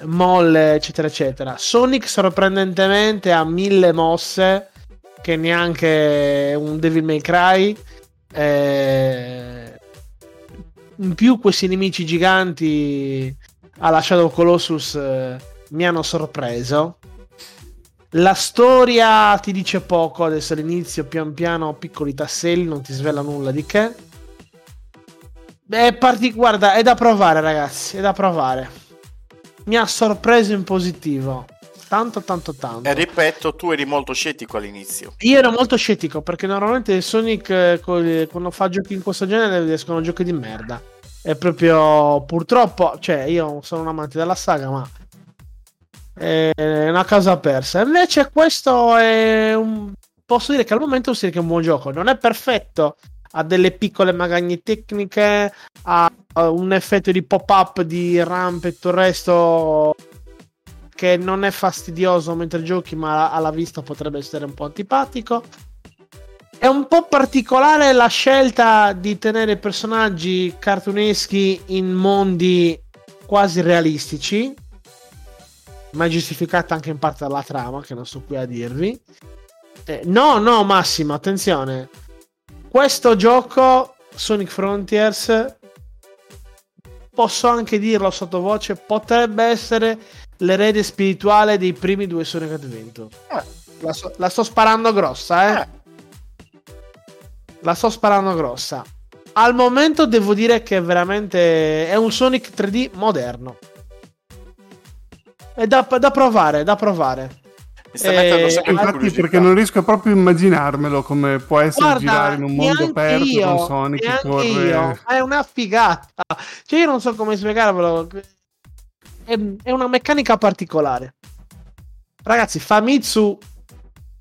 molle, eccetera eccetera. Sonic sorprendentemente ha 1000 mosse, che neanche un Devil May Cry. In più questi nemici giganti alla Shadow Colossus mi hanno sorpreso. La storia ti dice poco adesso all'inizio, pian piano piccoli tasselli, non ti svela nulla di che. Guarda, è da provare ragazzi, è da provare. Mi ha sorpreso in positivo, tanto. E ripeto, tu eri molto scettico all'inizio. Io ero molto scettico perché normalmente Sonic, quando fa giochi in questo genere, escono giochi di merda. È proprio, purtroppo, cioè io sono un amante della saga, ma è una causa persa. Invece questo è posso dire che al momento si è un buon gioco. Non è perfetto, ha delle piccole magagne tecniche, ha un effetto di pop-up, di rampe e tutto il resto, che non è fastidioso mentre giochi, ma alla vista potrebbe essere un po' antipatico. È un po' particolare la scelta di tenere personaggi cartuneschi in mondi quasi realistici, ma è giustificata anche in parte dalla trama, che non sto qui a dirvi. No, Massimo, attenzione. Questo gioco, Sonic Frontiers, posso anche dirlo sottovoce, potrebbe essere l'erede spirituale dei primi 2 Sonic Adventure. La sto sparando grossa, La sto sparando grossa. Al momento devo dire che veramente è un Sonic 3D moderno. È da provare. Mi sta mettendo sempre in curiosità, perché non riesco proprio a immaginarmelo come può essere. Guarda, girare in un mondo aperto con Sonic che corre. Io. È una figata. Cioè io non so come spiegarvelo. È una meccanica particolare. Ragazzi, Famitsu,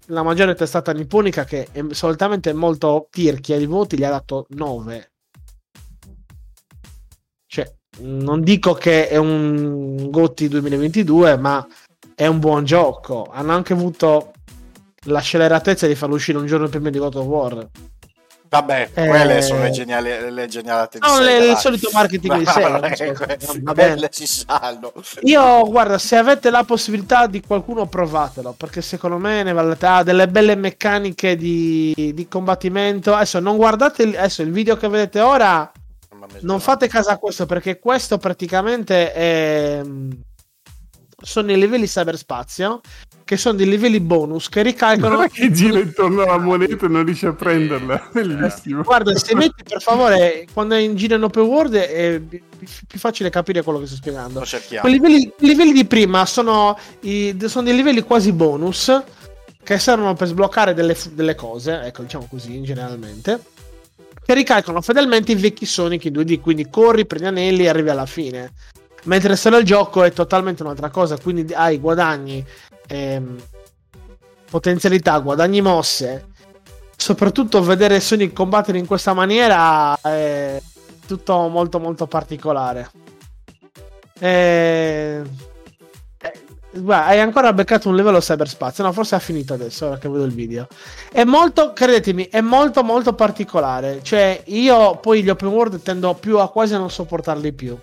la maggiore testata nipponica che è solitamente molto tirchia di voti, gli ha dato 9. Cioè, non dico che è un GOTY 2022, ma è un buon gioco. Hanno anche avuto la scelleratezza di farlo uscire un giorno prima di God of War. Vabbè, quelle sono le genialate di Sega. No, il solito marketing di Sega. Vabbè, ci salvo. Io, guarda, se avete la possibilità di qualcuno, provatelo, perché secondo me ne vale. Ha delle belle meccaniche di combattimento. Adesso non guardate il video che vedete ora. Non fate caso a questo, perché questo praticamente sono i livelli cyberspazio, che sono dei livelli bonus che ricalcano. Ma che gira intorno alla moneta e non riesce a prenderla. Bellissimo. Guarda, se metti per favore, quando è in giro in open world è più facile capire quello che sto spiegando. Lo cerchiamo. I livelli di prima sono dei livelli quasi bonus che servono per sbloccare delle cose, ecco, diciamo così, generalmente, che ricalcano fedelmente i vecchi Sonic in 2D, quindi corri, prendi anelli e arrivi alla fine. Mentre solo il gioco è totalmente un'altra cosa, quindi hai guadagni, potenzialità, guadagni mosse. Soprattutto vedere Sonic combattere in questa maniera è tutto molto molto particolare. Guarda, hai ancora beccato un livello cyberspazio. No, forse ha finito adesso, ora che vedo il video. È molto, credetemi, è molto molto particolare. Cioè io poi gli open world tendo più a quasi a non sopportarli più,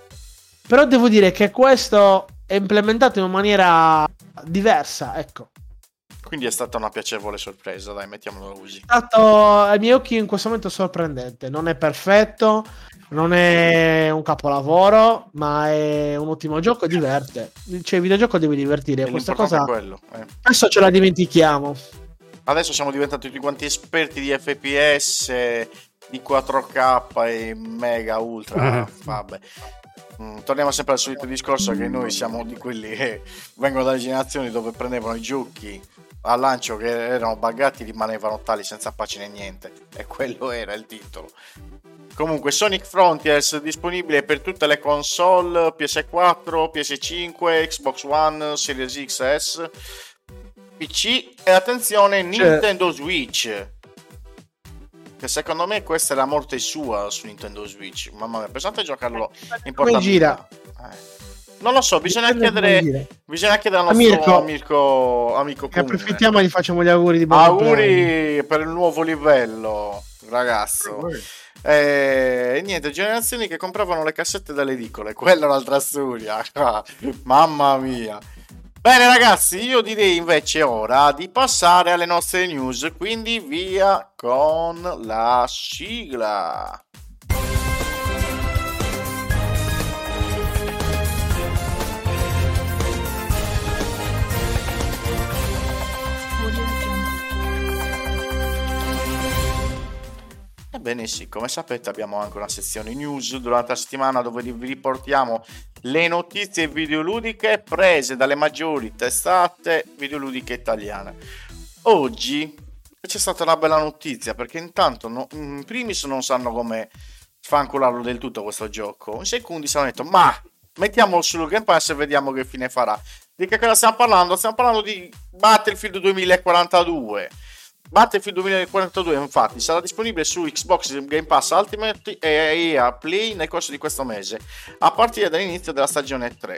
però devo dire che questo è implementato in una maniera diversa, ecco. Quindi è stata una piacevole sorpresa, dai, mettiamolo così. È stato, ai miei occhi, in questo momento sorprendente. Non è perfetto, non è un capolavoro, ma è un ottimo gioco, diverte. Cioè, il videogioco deve divertire. E questa cosa è quello, adesso ce la dimentichiamo. Adesso siamo diventati tutti quanti esperti di FPS, di 4K e mega ultra, vabbè. torniamo sempre al solito discorso che noi siamo di quelli che vengono dalle generazioni dove prendevano i giochi al lancio che erano buggati, rimanevano tali senza pace né niente, e quello era il titolo. Comunque Sonic Frontiers disponibile per tutte le console PS4, PS5, Xbox One, Series XS, PC e attenzione Nintendo Switch, che secondo me questa è la morte sua su Nintendo Switch. Mamma mia, pensate a giocarlo in portabilità. Non lo so, bisogna chiedere al nostro amico comune. Approfittiamo e gli facciamo gli auguri di buon Auguri per il nuovo livello, ragazzo. E niente, generazioni che compravano le cassette dalle edicole, quella è un'altra storia. Mamma mia. Bene ragazzi, io direi invece ora di passare alle nostre news, quindi via con la sigla. Ebbene sì, come sapete abbiamo anche una sezione news durante la settimana dove vi riportiamo le notizie videoludiche prese dalle maggiori testate videoludiche italiane. Oggi c'è stata una bella notizia, perché intanto in primis non sanno come sfancularlo del tutto questo gioco, in secondi si hanno detto ma mettiamolo sul Game Pass e vediamo che fine farà. Di che cosa stiamo parlando? Stiamo parlando di Battlefield 2042. Battlefield 2042 infatti sarà disponibile su Xbox Game Pass Ultimate e EA Play nel corso di questo mese, a partire dall'inizio della stagione 3.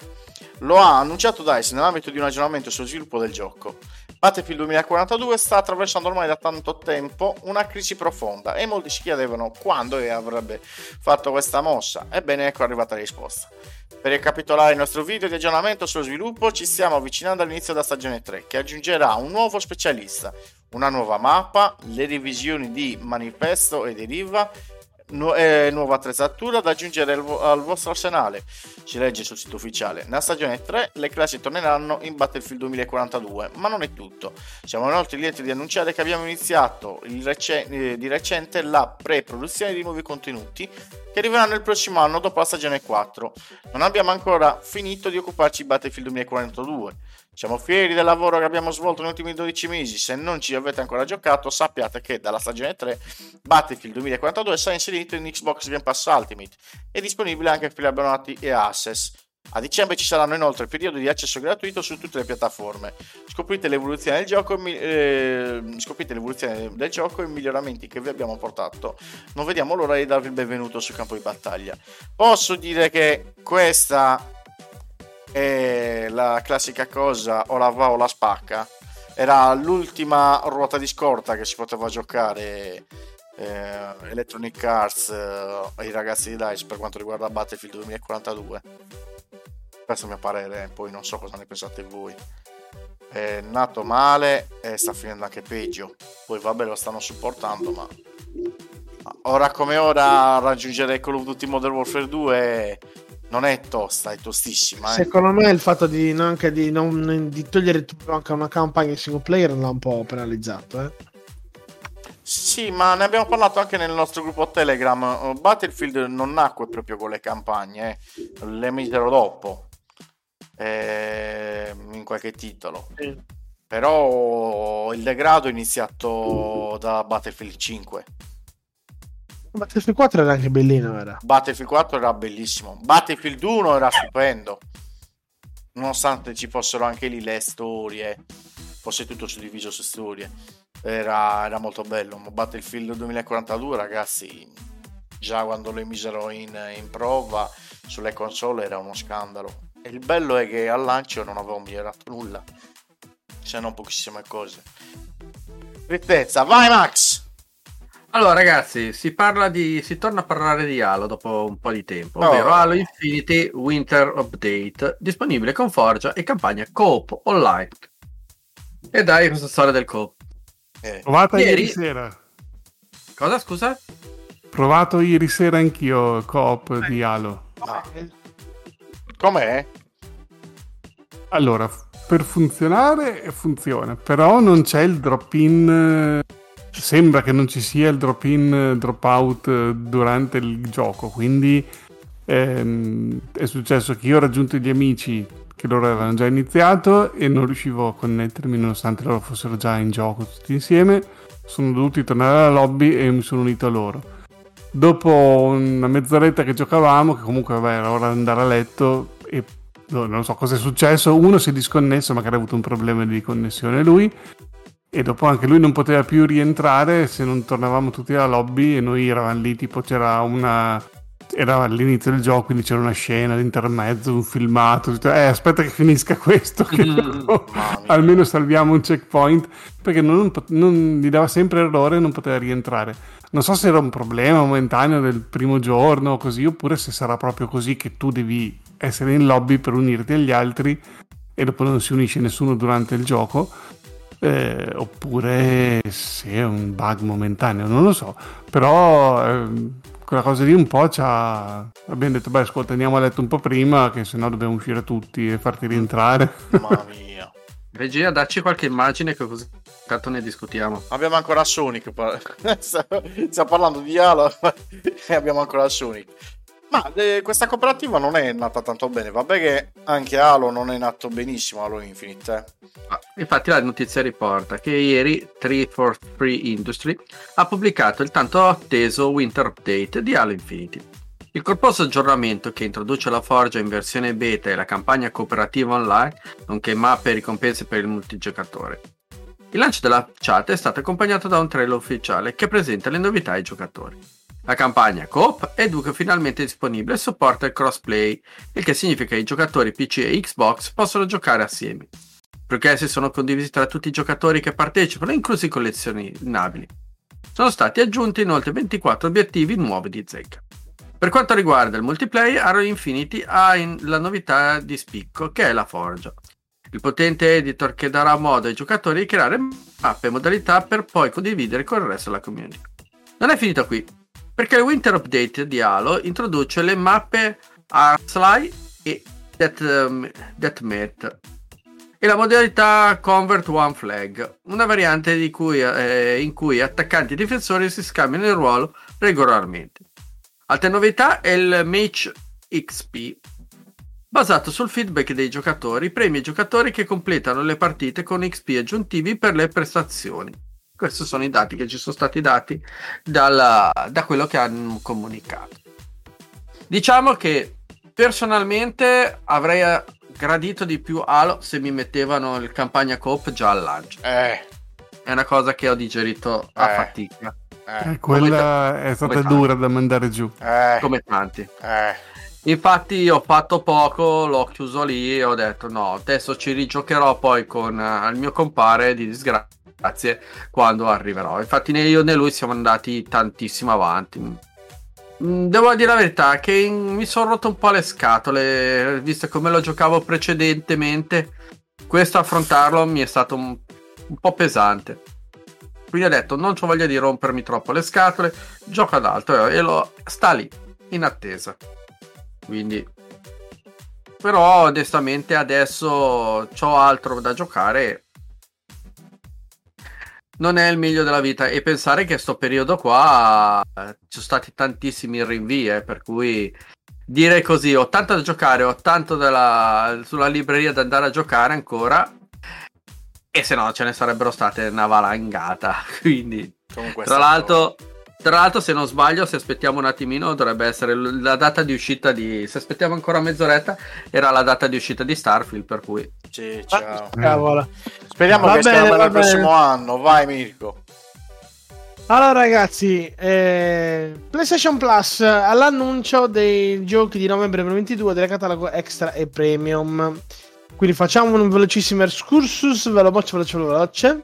Lo ha annunciato DICE nell'ambito di un aggiornamento sullo sviluppo del gioco. Battlefield 2042 sta attraversando ormai da tanto tempo una crisi profonda e molti si chiedevano quando EA avrebbe fatto questa mossa. Ebbene, ecco arrivata la risposta. Per ricapitolare il nostro video di aggiornamento sullo sviluppo, ci stiamo avvicinando all'inizio della stagione 3, che aggiungerà un nuovo specialista, una nuova mappa, le revisioni di manifesto e deriva, nuova attrezzatura da aggiungere al vostro arsenale, si legge sul sito ufficiale. Nella stagione 3 le classi torneranno in Battlefield 2042, ma non è tutto. Siamo inoltre lieti di annunciare che abbiamo iniziato di recente la pre-produzione di nuovi contenuti che arriveranno il prossimo anno dopo la stagione 4. Non abbiamo ancora finito di occuparci di Battlefield 2042. Siamo fieri del lavoro che abbiamo svolto negli ultimi 12 mesi. Se non ci avete ancora giocato, sappiate che dalla stagione 3 Battlefield 2042 sarà inserito in Xbox Game Pass Ultimate e disponibile anche per gli abbonati e Access. A dicembre ci saranno inoltre periodi di accesso gratuito su tutte le piattaforme. Scoprite l'evoluzione del gioco e i miglioramenti che vi abbiamo portato. Non vediamo l'ora di darvi il benvenuto sul campo di battaglia. Posso dire che questa è la classica cosa o la va o la spacca. Era l'ultima ruota di scorta che si poteva giocare Electronic Arts ai ragazzi di DICE per quanto riguarda Battlefield 2042. Questo è il mio parere, poi non so cosa ne pensate voi. È nato male e sta finendo anche peggio. Poi vabbè, lo stanno supportando, ma ora come ora raggiungere Call of Duty Modern Warfare 2 non è tosta, è tostissima. Secondo me il fatto di togliere anche una campagna in single player l'ha un po' penalizzato. Sì, ma ne abbiamo parlato anche nel nostro gruppo Telegram. Battlefield non nacque proprio con le campagne, le misero dopo in qualche titolo. Sì. Però il degrado è iniziato da Battlefield 5. Battlefield 4 era anche bellino, era. Battlefield 4 era bellissimo. Battlefield 1 era stupendo. Nonostante ci fossero anche lì le storie, fosse tutto suddiviso su storie, era molto bello. Ma Battlefield 2042, ragazzi, già quando lo misero in prova sulle console era uno scandalo. E il bello è che al lancio non avevo migliorato nulla, se non pochissime cose. Tristezza, vai Max! Allora ragazzi, si torna a parlare di Halo dopo un po' di tempo, ovvero Halo Infinite Winter Update, disponibile con Forgia e campagna coop online. E dai, questa storia del coop. Provata ieri sera. Cosa, scusa? Provato ieri sera anch'io coop di Halo. Com'è? Allora, per funzionare funziona, però non c'è il drop-in... Sembra che non ci sia il drop-in, drop-out durante il gioco, quindi È successo che io ho raggiunto gli amici che loro avevano già iniziato e non riuscivo a connettermi nonostante loro fossero già in gioco tutti insieme. Sono dovuti tornare alla lobby e mi sono unito a loro. Dopo una mezz'oretta che giocavamo, che comunque vabbè, era ora di andare a letto, e non so cosa è successo, uno si è disconnesso, magari ha avuto un problema di connessione lui, e dopo anche lui non poteva più rientrare se non tornavamo tutti alla lobby, e noi eravamo lì, tipo c'era era all'inizio del gioco, quindi c'era una scena, l'intermezzo, un filmato, tutto, aspetta che finisca questo, che almeno salviamo un checkpoint, perché non gli dava sempre errore e non poteva rientrare. Non so se era un problema momentaneo del primo giorno o così, oppure se sarà proprio così, che tu devi essere in lobby per unirti agli altri e dopo non si unisce nessuno durante il gioco, oppure se è un bug momentaneo, non lo so, però quella cosa lì un po' abbiamo detto, beh ascolta, andiamo a letto un po' prima che sennò dobbiamo uscire tutti e farti rientrare. Mamma mia. Regia, dacci qualche immagine che così tanto ne discutiamo. Abbiamo ancora Sonic, stiamo parlando di Halo e abbiamo ancora Sonic. Ma questa cooperativa non è nata tanto bene, vabbè che anche Halo non è nato benissimo, Halo Infinite. Infatti la notizia riporta che ieri 343 Industry ha pubblicato il tanto atteso Winter Update di Halo Infinite. Il corposo aggiornamento che introduce la Forgia in versione beta e la campagna cooperativa online, nonché mappe e ricompense per il multigiocatore. Il lancio della chat è stato accompagnato da un trailer ufficiale che presenta le novità ai giocatori. La campagna Coop è dunque finalmente disponibile e supporta il crossplay, il che significa che i giocatori PC e Xbox possono giocare assieme. I progressi sono condivisi tra tutti i giocatori che partecipano, inclusi i collezionabili. Sono stati aggiunti inoltre 24 obiettivi nuovi di zecca. Per quanto riguarda il multiplayer, Halo Infinite ha la novità di spicco, che è la Forgia. Il potente editor che darà modo ai giocatori di creare mappe e modalità per poi condividere con il resto della community. Non è finita qui, perché il Winter Update di Halo introduce le mappe Arslai e Deathmatch e la modalità Convert One Flag, una variante in cui attaccanti e difensori si scambiano il ruolo regolarmente. Altra novità è il Match XP, basato sul feedback dei giocatori, premi ai giocatori che completano le partite con XP aggiuntivi per le prestazioni. Questi sono i dati che ci sono stati dati da quello che hanno comunicato. Diciamo che personalmente avrei gradito di più Halo se mi mettevano il campagna coop già al lancio. È una cosa che ho digerito a fatica. Quella è stata dura da mandare giù. Come tanti. Infatti ho fatto poco, l'ho chiuso lì e ho detto no, adesso ci rigiocherò poi con il mio compare di disgrazia. Grazie, quando arriverò. Infatti né io né lui siamo andati tantissimo avanti. Devo dire la verità che mi sono rotto un po' le scatole, visto come lo giocavo precedentemente. Questo affrontarlo mi è stato un po' pesante. Quindi ho detto non c'ho voglia di rompermi troppo le scatole, gioco ad altro e lo sta lì, in attesa. Quindi però onestamente adesso c'ho altro da giocare. Non è il meglio della vita, e pensare che questo periodo qua ci sono stati tantissimi rinvii, per cui dire così ho tanto da giocare, ho tanto sulla libreria da andare a giocare ancora, e se no ce ne sarebbero state una valangata. Quindi tra l'altro se non sbaglio, se aspettiamo un attimino, dovrebbe essere la data di uscita di, se aspettiamo ancora mezz'oretta, era la data di uscita di Starfield, per cui sì, ciao. Cavola. Speriamo che sia per il prossimo anno. Vai Mirko. Allora ragazzi, PlayStation Plus all'annuncio dei giochi di novembre 2022 del catalogo Extra e Premium. Quindi facciamo un velocissimo excursus, veloce.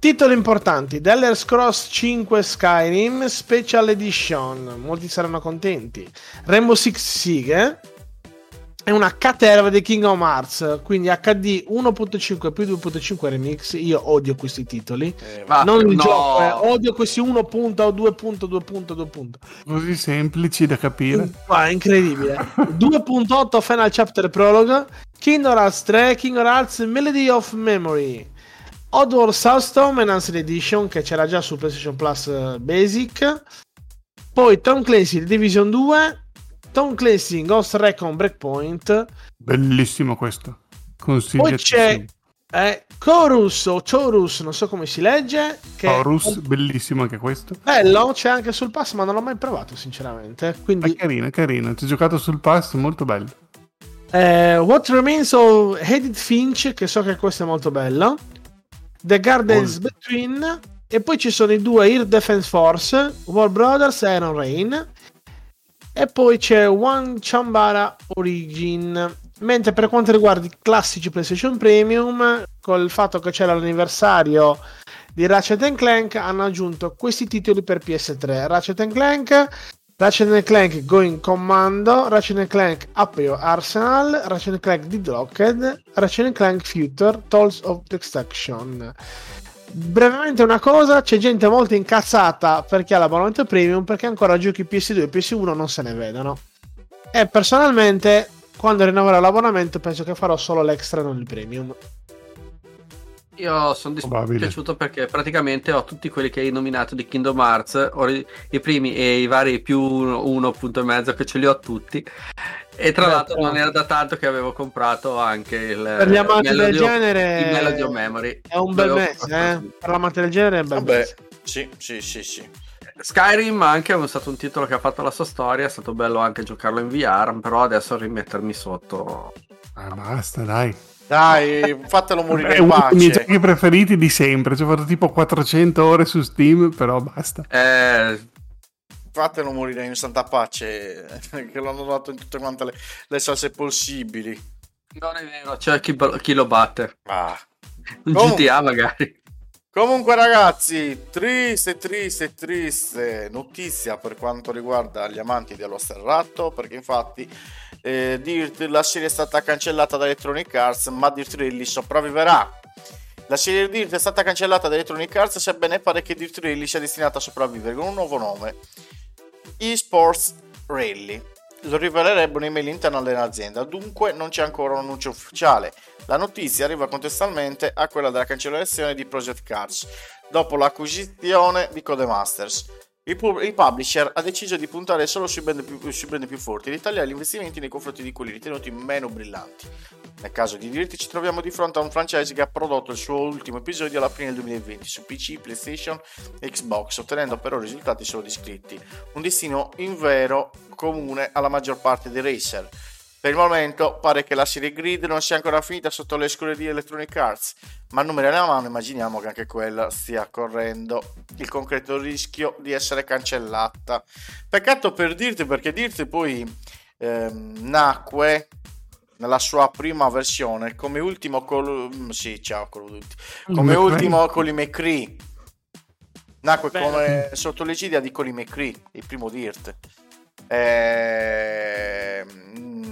Titoli importanti: The Elder Scrolls 5 Skyrim Special Edition, molti saranno contenti. Rainbow Six Siege è una caterva di Kingdom Hearts, quindi HD 1.5 più 2.5 Remix. Io odio questi titoli, gioco, odio questi 1.2.2.2. Così semplici da capire, ma incredibile. 2.8 Final Chapter Prologue, Kingdom Hearts 3, Kingdom Hearts Melody of Memory, Oddworld Soulstorm Enhanced Edition, che c'era già su PlayStation Plus Basic, poi Tom Clancy Division 2, Tom Clancy Ghost Recon Breakpoint, bellissimo questo, consiglio. Poi c'è Chorus o Chorus, non so come si legge, che Chorus, bellissimo anche questo, bello, c'è anche sul pass ma non l'ho mai provato sinceramente, quindi è carino, è carino, ti ho giocato sul pass, molto bello. What Remains of Edith Finch, che so che questo è molto bello, The Gardens Between, e poi ci sono i due Air Defense Force, War Brothers e Iron Rain, e poi c'è One Chambara Origin. Mentre per quanto riguarda i classici PlayStation Premium, col fatto che c'era l'anniversario di Ratchet and Clank, hanno aggiunto questi titoli per PS3: Ratchet and Clank Going Commando, Ratchet and Clank Apeo Arsenal, Ratchet and Clank The Blocked, Ratchet and Clank Future Tales of Destruction. Brevemente una cosa, c'è gente molto incazzata perché ha l'abbonamento premium, perché ancora giochi PS2 e PS1 non se ne vedono, e personalmente quando rinnoverò l'abbonamento penso che farò solo l'extra, non il premium. Io sono dispiaciuto perché praticamente ho tutti quelli che hai nominato di Kingdom Hearts, i primi e i vari più 1.5 che ce li ho tutti, e tra l'altro non era da tanto che avevo comprato anche il, per gli amanti del genere, il Melody of Memory è un bel mese, per l'amanti del genere è un bel mese. Sì. Skyrim anche è stato un titolo che ha fatto la sua storia, è stato bello anche giocarlo in VR, però adesso rimettermi sotto, basta, dai, fatelo morire in pace. I miei giochi preferiti di sempre, ci ho fatto tipo 400 ore su Steam, però basta, fatelo morire in santa pace, che l'hanno dato in tutte quante le salse possibili. Non è vero, c'è chi lo batte, un GTA magari. Comunque ragazzi, triste notizia per quanto riguarda gli amanti dello sterrato, perché infatti la serie è stata cancellata da Electronic Arts, ma Dirt Rally sopravviverà. La serie Dirt è stata cancellata da Electronic Arts, sebbene pare che Dirt Rally sia destinata a sopravvivere con un nuovo nome, eSports Rally. Lo rivelerebbe un'email interna dell'azienda, dunque non c'è ancora un annuncio ufficiale. La notizia arriva contestualmente a quella della cancellazione di Project Cars dopo l'acquisizione di Codemasters. Il publisher ha deciso di puntare solo sui brand più forti e di tagliare gli investimenti nei confronti di quelli ritenuti meno brillanti. Nel caso di Dirt ci troviamo di fronte a un franchise che ha prodotto il suo ultimo episodio alla fine del 2020 su PC, PlayStation e Xbox, ottenendo però risultati solo di iscritti, un destino invero comune alla maggior parte dei racer. Per il momento pare che la serie Grid non sia ancora finita sotto le scure di Electronic Arts, ma numeri alla mano immaginiamo che anche quella stia correndo il concreto rischio di essere cancellata. Peccato per Dirt, perché Dirt poi nacque nella sua prima versione come ultimo Colin McCree, nacque come sotto l'egida di Colin McCree, il primo Dirt.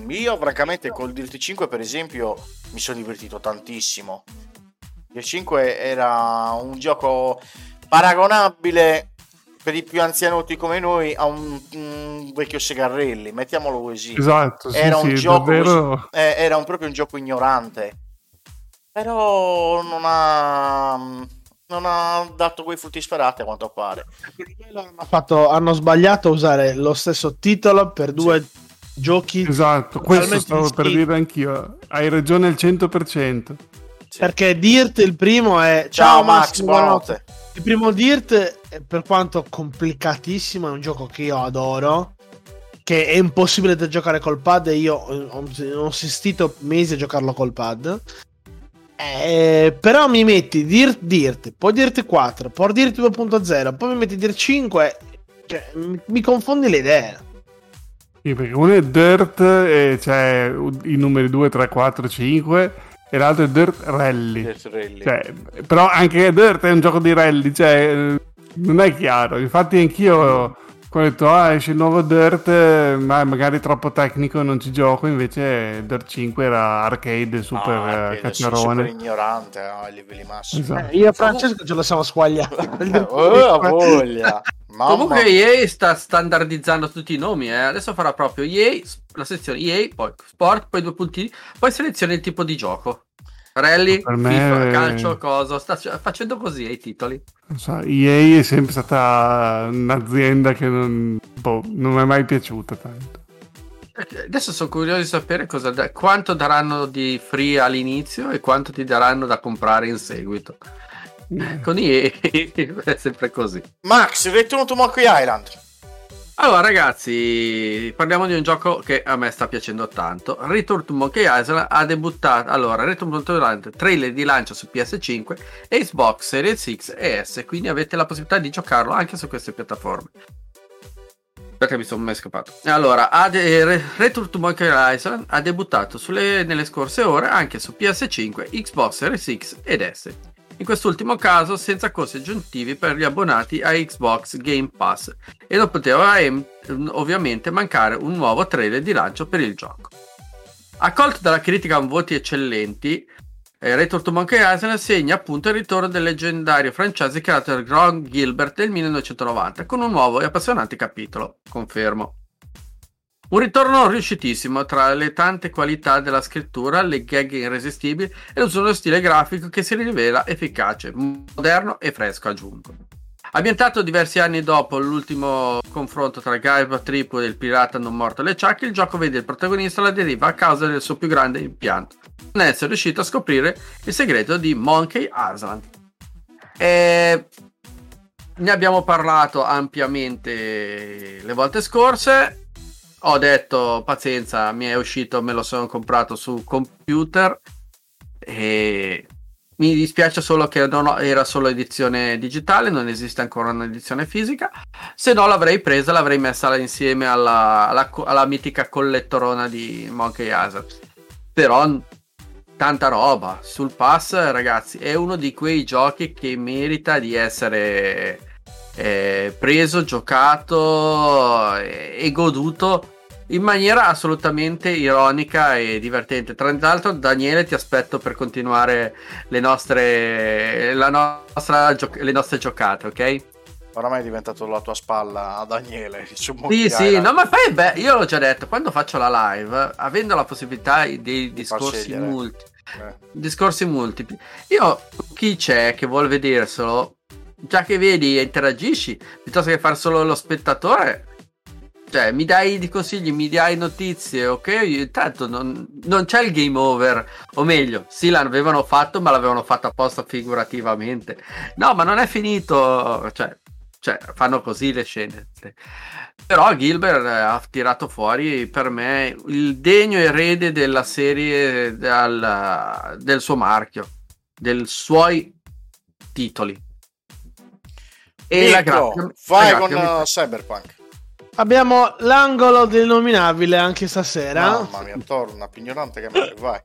Io francamente col Dirt 5 per esempio mi sono divertito tantissimo. Dirt 5 era un gioco paragonabile per i più anzianotti come noi a un vecchio Segarelli, mettiamolo così. Esatto, era proprio un gioco ignorante, però non ha dato quei frutti sperati a quanto pare. Hanno sbagliato a usare lo stesso titolo per due giochi. Esatto, questo stavo per dire anch'io, hai ragione al 100%. Sì. Perché Dirt il primo è ciao Max, buonanotte. Il primo Dirt, per quanto complicatissimo, è un gioco che io adoro, che è impossibile da giocare col pad, e io ho insistito mesi a giocarlo col pad. Però mi metti Dirt, poi Dirt 4, poi Dirt 2.0, poi mi metti Dirt 5, cioè, mi confondi le idee. Sì, perché uno è Dirt e c'è i numeri 2, 3, 4, 5 e l'altro è Dirt Rally, Cioè, però anche Dirt è un gioco di rally, cioè, non è chiaro. Infatti anch'io quando ho detto esce il nuovo Dirt, ma magari troppo tecnico, non ci gioco. Invece Dirt 5 era arcade, super cacciarone, super ignorante ai livelli massimi. Esatto. Io e Francesco ce lo siamo squagliati. Voglia. Comunque EA sta standardizzando tutti i nomi, adesso farà proprio EA, la sezione EA, poi Sport, poi due puntini, poi seleziona il tipo di gioco. Rally, FIFA, calcio, cosa sta facendo così ai titoli? Non so, EA è sempre stata un'azienda che non mi è mai piaciuta tanto. Adesso sono curioso di sapere quanto daranno di free all'inizio e quanto ti daranno da comprare in seguito. Con i è sempre così. Max, Return to Monkey Island. Allora ragazzi, parliamo di un gioco che a me sta piacendo tanto. Return to Monkey Island ha debuttato. Allora, Return to Monkey Island, trailer di lancio su PS5, Xbox Series X e S, quindi avete la possibilità di giocarlo anche su queste piattaforme. Perché mi sono mai scappato. Allora, Return to Monkey Island ha debuttato nelle scorse ore anche su PS5, Xbox Series X ed S. In quest'ultimo caso senza costi aggiuntivi per gli abbonati a Xbox Game Pass, e non poteva ovviamente mancare un nuovo trailer di lancio per il gioco. Accolto dalla critica con voti eccellenti, Return to Monkey Island segna appunto il ritorno del leggendario franchise creato da Ron Gilbert nel 1990 con un nuovo e appassionante capitolo, confermo. Un ritorno riuscitissimo tra le tante qualità della scrittura, le gag irresistibili e l'uso dello stile grafico che si rivela efficace, moderno e fresco, aggiungo. Ambientato diversi anni dopo l'ultimo confronto tra Gaiba Tripu e il pirata non morto LeChuck, il gioco vede il protagonista alla deriva a causa del suo più grande impianto, non essere riuscito a scoprire il segreto di Monkey Island. Ne abbiamo parlato ampiamente le volte scorse. Ho detto pazienza, mi è uscito, me lo sono comprato su computer e mi dispiace solo che era solo edizione digitale, non esiste ancora un'edizione fisica, se no l'avrei presa, l'avrei messa insieme alla mitica collettorona di Monkey Island. Però tanta roba sul pass, ragazzi, è uno di quei giochi che merita di essere preso, giocato e goduto in maniera assolutamente ironica e divertente. Tra l'altro, Daniele, ti aspetto per continuare le nostre giocate, ok? Oramai è diventato la tua spalla a Daniele. Sì, no, ma poi io l'ho già detto, quando faccio la live, avendo la possibilità dei discorsi multipli, io, chi c'è che vuol vederselo, già che vedi e interagisci, piuttosto che far solo lo spettatore. Cioè, mi dai di consigli, mi dai notizie, ok? Tanto non c'è il game over, o meglio, sì, l'avevano fatto, ma l'avevano fatto apposta figurativamente. No, ma non è finito, cioè fanno così le scene. Però Gilbert ha tirato fuori, per me, il degno erede della serie del suo marchio, dei suoi titoli. E vai con Cyberpunk. Abbiamo l'angolo dell'innominabile anche stasera. Mamma mia, torna pignorante che male, vai.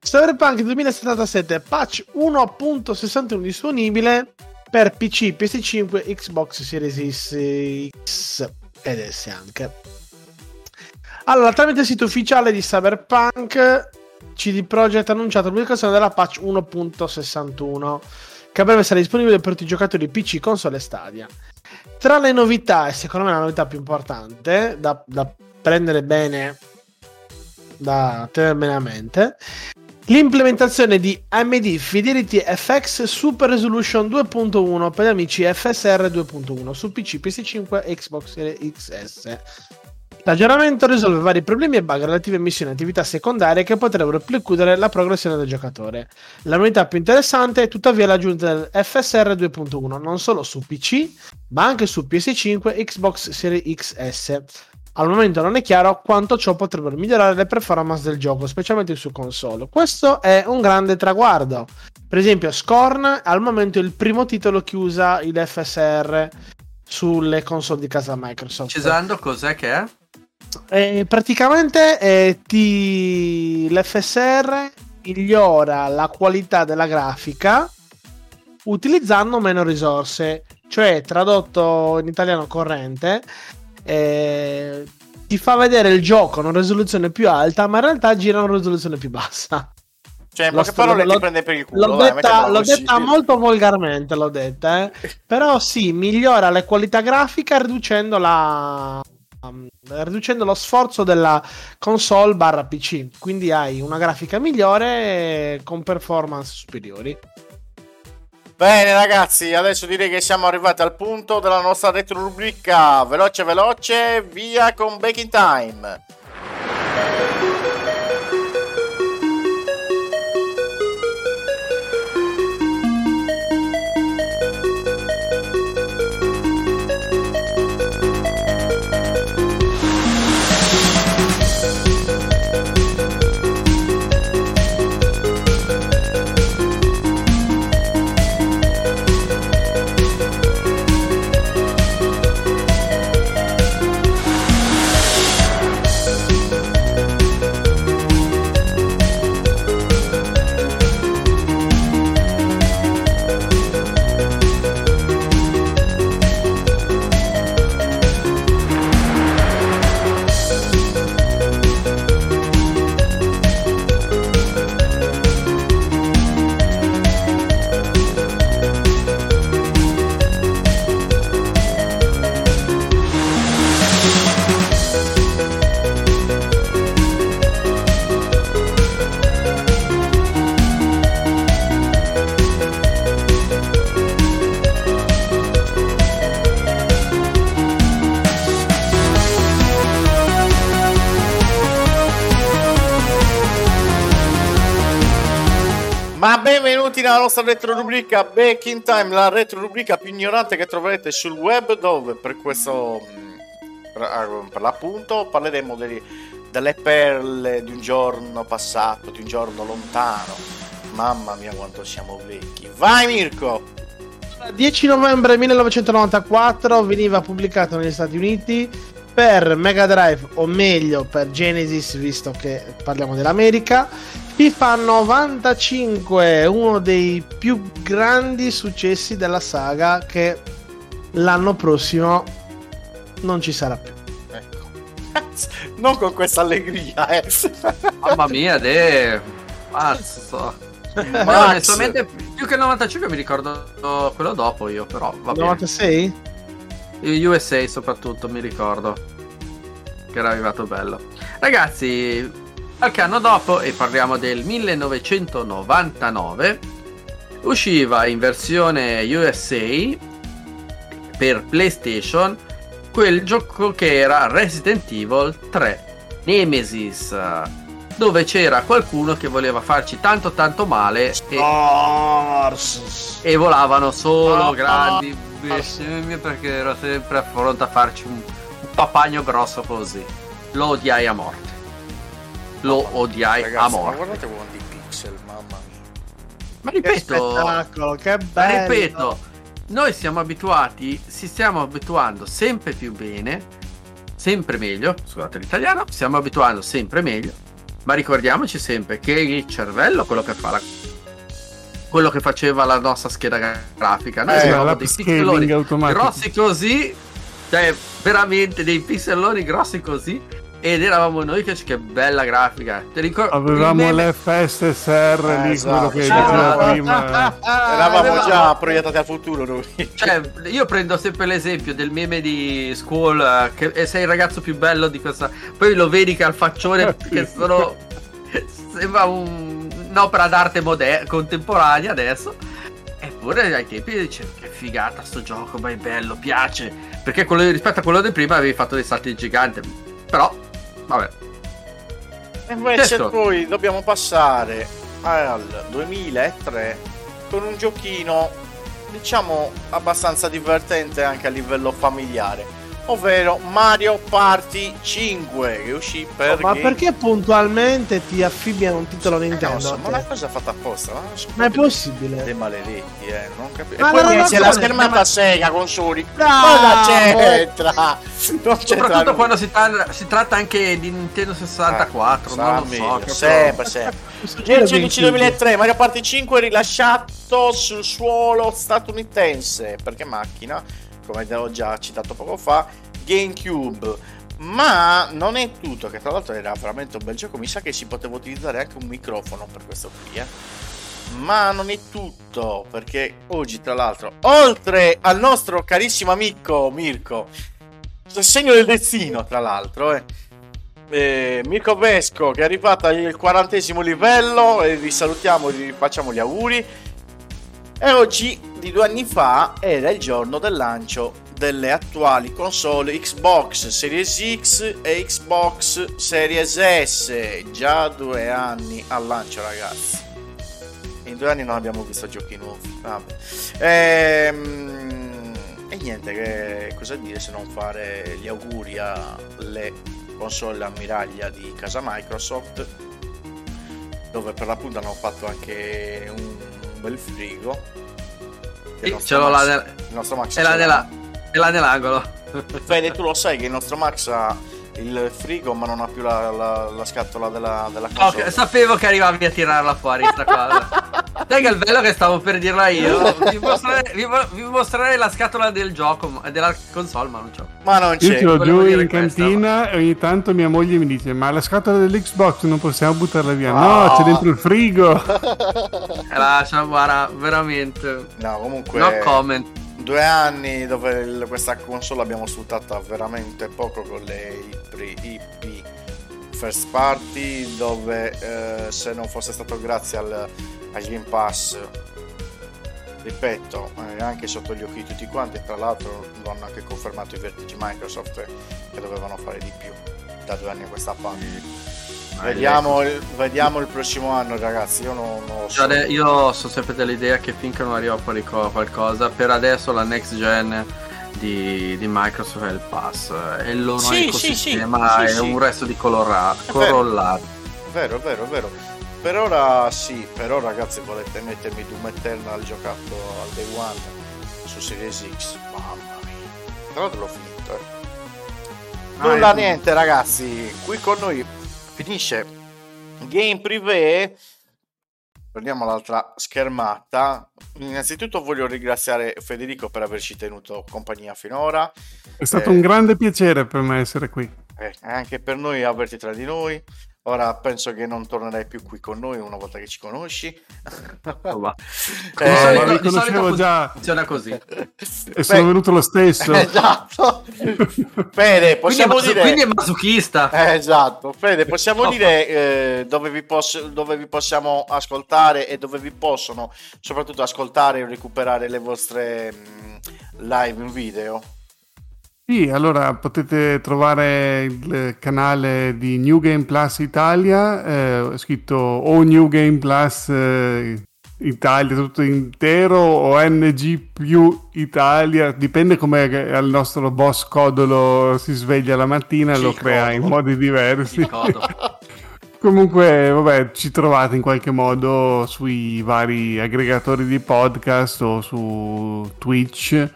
Cyberpunk 2077 patch 1.61 disponibile per PC, PS5, Xbox Series X ed S anche. Allora, tramite il sito ufficiale di Cyberpunk, CD Projekt ha annunciato l'applicazione della patch 1.61. che a breve sarà disponibile per tutti i giocatori PC, console e Stadia. Tra le novità, e secondo me la novità più importante da prendere bene, da tenere bene a mente, l'implementazione di AMD FidelityFX Super Resolution 2.1 per gli amici FSR 2.1 su PC, PS5 e Xbox Series XS. L'aggiornamento risolve vari problemi e bug relativi a missioni e attività secondarie che potrebbero precludere la progressione del giocatore. La novità più interessante è tuttavia l'aggiunta del FSR 2.1, non solo su PC, ma anche su PS5, Xbox Series XS. Al momento non è chiaro quanto ciò potrebbero migliorare le performance del gioco, specialmente su console. Questo è un grande traguardo. Per esempio, Scorn al momento è il primo titolo che usa il FSR sulle console di casa Microsoft. Cesando, cos'è che è? Praticamente l'FSR migliora la qualità della grafica utilizzando meno risorse, cioè tradotto in italiano corrente, ti fa vedere il gioco in una risoluzione più alta, ma in realtà gira in una risoluzione più bassa. Cioè, in poche parole, ti prende per il culo. L'ho detta molto volgarmente, l'ho detta, però sì, migliora la qualità grafica riducendo lo sforzo della console / PC, quindi hai una grafica migliore con performance superiori. Bene ragazzi, adesso direi che siamo arrivati al punto della nostra retro rubrica veloce veloce, via con Back in Time. Ma benvenuti nella nostra retro rubrica Back in Time, la retro rubrica più ignorante che troverete sul web, dove per questo, per l'appunto, parleremo delle perle di un giorno passato, di un giorno lontano. Mamma mia quanto siamo vecchi. Vai Mirko! 10 novembre 1994 veniva pubblicato negli Stati Uniti per Mega Drive, o meglio per Genesis, visto che parliamo dell'America, FIFA 95, uno dei più grandi successi della saga, che l'anno prossimo non ci sarà più. Ecco. Non con questa allegria, eh. Mamma mia, de pazzo. Ma onestamente più che il 95 mi ricordo quello dopo io, però va bene. 96? USA soprattutto mi ricordo che era arrivato bello. Ragazzi, qualche anno dopo, e parliamo del 1999, usciva in versione USA per PlayStation quel gioco che era Resident Evil 3 Nemesis, dove c'era qualcuno che voleva farci tanto male e volavano solo grandi bestemmie, perché era sempre a fronte a farci un papagno grosso così. Lo odiai a morte. Ragazzi, a morte. Ma guardate uno di pixel, mamma mia. Ma ripeto, che spettacolo, che bello. Ripeto, noi siamo abituati, ci stiamo abituando sempre più bene, sempre meglio, scusate l'italiano, stiamo abituando sempre meglio. Ma ricordiamoci sempre che il cervello, quello che faceva la nostra scheda grafica, noi avevamo dei pixeloni grossi così, cioè veramente dei pixeloni grossi così, ed eravamo noi che bella grafica. Avevamo l'FSSR lì, quello che diceva prima. Eravamo già proiettati al futuro noi. Cioè, io prendo sempre l'esempio del meme di Squall, che sei il ragazzo più bello di questa. Poi lo vedi che ha il faccione che sono sembra un'opera d'arte contemporanea adesso. Eppure ai tempi dice che figata sto gioco, ma è bello, piace. Perché rispetto a quello di prima avevi fatto dei salti giganti. Però vabbè. Invece certo. Poi dobbiamo passare al 2003 con un giochino, diciamo, abbastanza divertente anche a livello familiare, ovvero Mario Party 5, che uscì per perché puntualmente ti affibbiano un titolo Nintendo? So, ma la cosa fatta apposta, ma è possibile? Dei maledetti, non capisco. E poi non c'è la schermata Sega con Sonic. No, cosa c'entra? Non c'entra soprattutto nulla. Quando si tratta anche di Nintendo 64, non lo so. Sempre. 15 2003, Mario Party 5 rilasciato sul suolo statunitense, perché macchina, come avevo già citato poco fa, Gamecube. Ma non è tutto, che tra l'altro era veramente un bel gioco, mi sa che si poteva utilizzare anche un microfono per questo qui, Ma non è tutto, perché oggi tra l'altro, oltre al nostro carissimo amico Mirko, segno del destino tra l'altro, Mirko Vesco, che è arrivato al 40° livello, e vi salutiamo, vi facciamo gli auguri. E oggi di 2 anni fa era il giorno del lancio delle attuali console Xbox Series X e Xbox Series S. Già 2 anni al lancio, ragazzi. In 2 anni non abbiamo visto giochi nuovi. Vabbè. E niente, che cosa dire se non fare gli auguri alle console ammiraglia di casa Microsoft, dove per l'appunto hanno fatto anche un bel frigo. Sì, ce l'ho là nell'angolo. Fede, tu lo sai che il nostro Max ha il frigo, ma non ha più la scatola della console. Okay, sapevo che arrivavi a tirarla fuori sta cosa. Sai che è il bello che stavo per dirla io. Vi mostrerei la scatola del gioco, della console, ma non c'ho. Ma non c'è. Io tiro giù in cantina e ogni tanto mia moglie mi dice: ma la scatola dell'Xbox non possiamo buttarla via? No, c'è dentro il frigo. Lascia, guarda, veramente. No, comunque. No comment. 2 anni dove questa console l'abbiamo sfruttata veramente poco con le IP first party, dove se non fosse stato grazie al Game Pass, ripeto, anche sotto gli occhi di tutti quanti. Tra l'altro lo hanno anche confermato i vertici Microsoft, che dovevano fare di più da 2 anni a questa parte. Vediamo il prossimo anno, ragazzi. Io non lo so. Io sono sempre dell'idea che finché non arriva fuori qualcosa, per adesso la next gen di Microsoft è il pass, e lo un resto di corollario. Vero. Per ora sì, però ragazzi, volete mettermi Doom Eternal giocato al Day One su Series X? Mamma mia, tra l'altro l'ho finito, nulla, niente ragazzi, qui con noi finisce Game Preview. Prendiamo l'altra schermata. Innanzitutto voglio ringraziare Federico per averci tenuto compagnia finora. È stato un grande piacere per me essere qui. Anche per noi averti tra di noi. Ora penso che non tornerai più qui con noi una volta che ci conosci. Ma vi conoscevo già. Funziona così. E sono venuto lo stesso. Esatto. Fede, possiamo dire... Quindi è masochista. Esatto. Fede, possiamo dire dove vi possiamo ascoltare e dove vi possono soprattutto ascoltare e recuperare le vostre live in video? Sì, allora potete trovare il canale di New Game Plus Italia, ho scritto o New Game Plus Italia tutto intero o NG più Italia, dipende come al nostro boss Codolo si sveglia la mattina, lo crea in modi diversi. Comunque, vabbè, ci trovate in qualche modo sui vari aggregatori di podcast o su Twitch.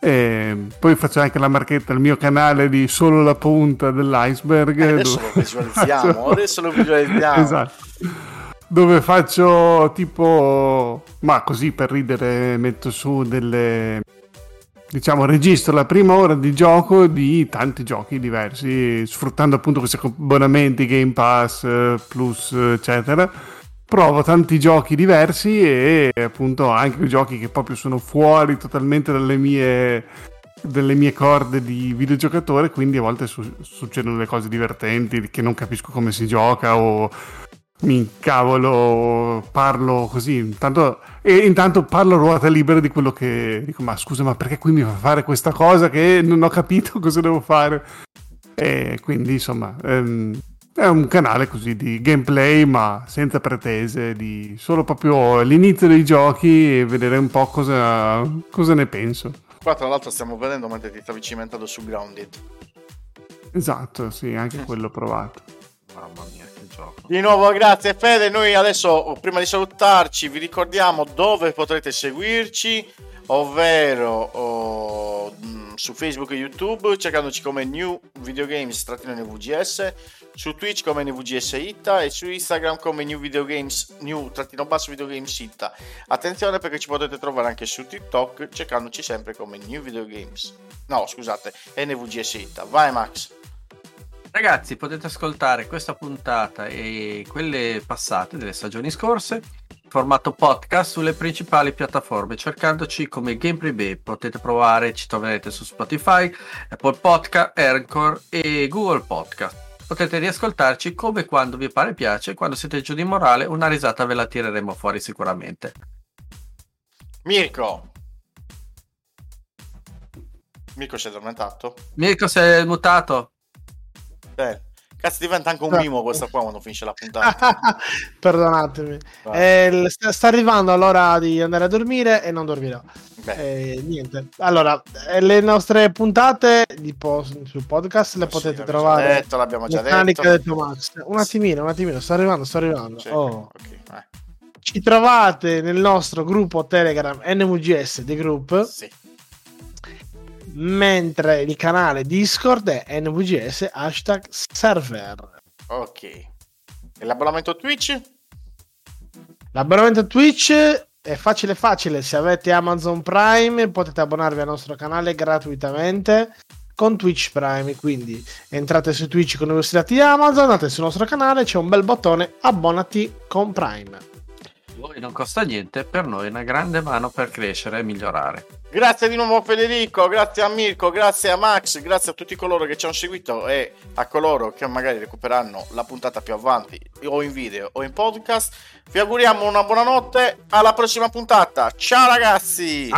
E poi faccio anche la marchetta al mio canale di Solo la punta dell'iceberg, adesso lo visualizziamo esatto, dove faccio tipo, ma così per ridere metto su delle, diciamo, registro la prima ora di gioco di tanti giochi diversi, sfruttando appunto questi abbonamenti Game Pass Plus eccetera. Provo tanti giochi diversi e appunto anche giochi che proprio sono fuori totalmente dalle mie corde di videogiocatore, quindi a volte succedono delle cose divertenti che non capisco come si gioca o mi incavolo, parlo così intanto parlo a ruota libera di quello che dico, ma scusa, ma perché qui mi fa fare questa cosa che non ho capito cosa devo fare, e quindi insomma... È un canale così di gameplay, ma senza pretese, di solo proprio l'inizio dei giochi e vedere un po' cosa ne penso. Qua tra l'altro stiamo vedendo mentre ti stavi cimentando su Grounded. Esatto, sì, anche quello provato. Mamma mia, che gioco. Di nuovo grazie Fede, noi adesso prima di salutarci vi ricordiamo dove potrete seguirci, ovvero su Facebook e YouTube cercandoci come New Videogames-NVGS, su Twitch come NVGS Itta e su Instagram come New-Videogames Itta. Attenzione perché ci potete trovare anche su TikTok cercandoci sempre come New Videogames. No, scusate, NVGS Itta. Vai Max. Ragazzi, potete ascoltare questa puntata e quelle passate delle stagioni scorse formato podcast sulle principali piattaforme cercandoci come Game Preview. Potete provare, ci troverete su Spotify, Apple Podcast, Anchor e Google Podcast. Potete riascoltarci come quando vi pare piace, quando siete giù di morale una risata ve la tireremo fuori sicuramente. Mirko si è addormentato? Mirko si è mutato? Beh, cazzo, diventa anche un mimo questa qua quando finisce la puntata. Perdonatemi. Sta arrivando l'ora di andare a dormire e non dormirò. Niente. Allora, le nostre puntate sul podcast le potete trovare. L'abbiamo già detto. Max. Un attimino, sto arrivando. Sì, okay. Ci trovate nel nostro gruppo Telegram NVGS The Group. Sì. Mentre il canale Discord è NVGS #server. Ok. E l'abbonamento Twitch? L'abbonamento Twitch è facile. Se avete Amazon Prime potete abbonarvi al nostro canale gratuitamente con Twitch Prime. Quindi entrate su Twitch con i vostri dati Amazon, andate sul nostro canale, c'è un bel bottone abbonati con Prime. Voi non costa niente, per noi è una grande mano per crescere e migliorare. Grazie di nuovo a Federico, grazie a Mirko, grazie a Max, grazie a tutti coloro che ci hanno seguito e a coloro che magari recuperanno la puntata più avanti o in video o in podcast. Vi auguriamo una buona notte, alla prossima puntata. Ciao ragazzi.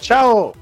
Ciao.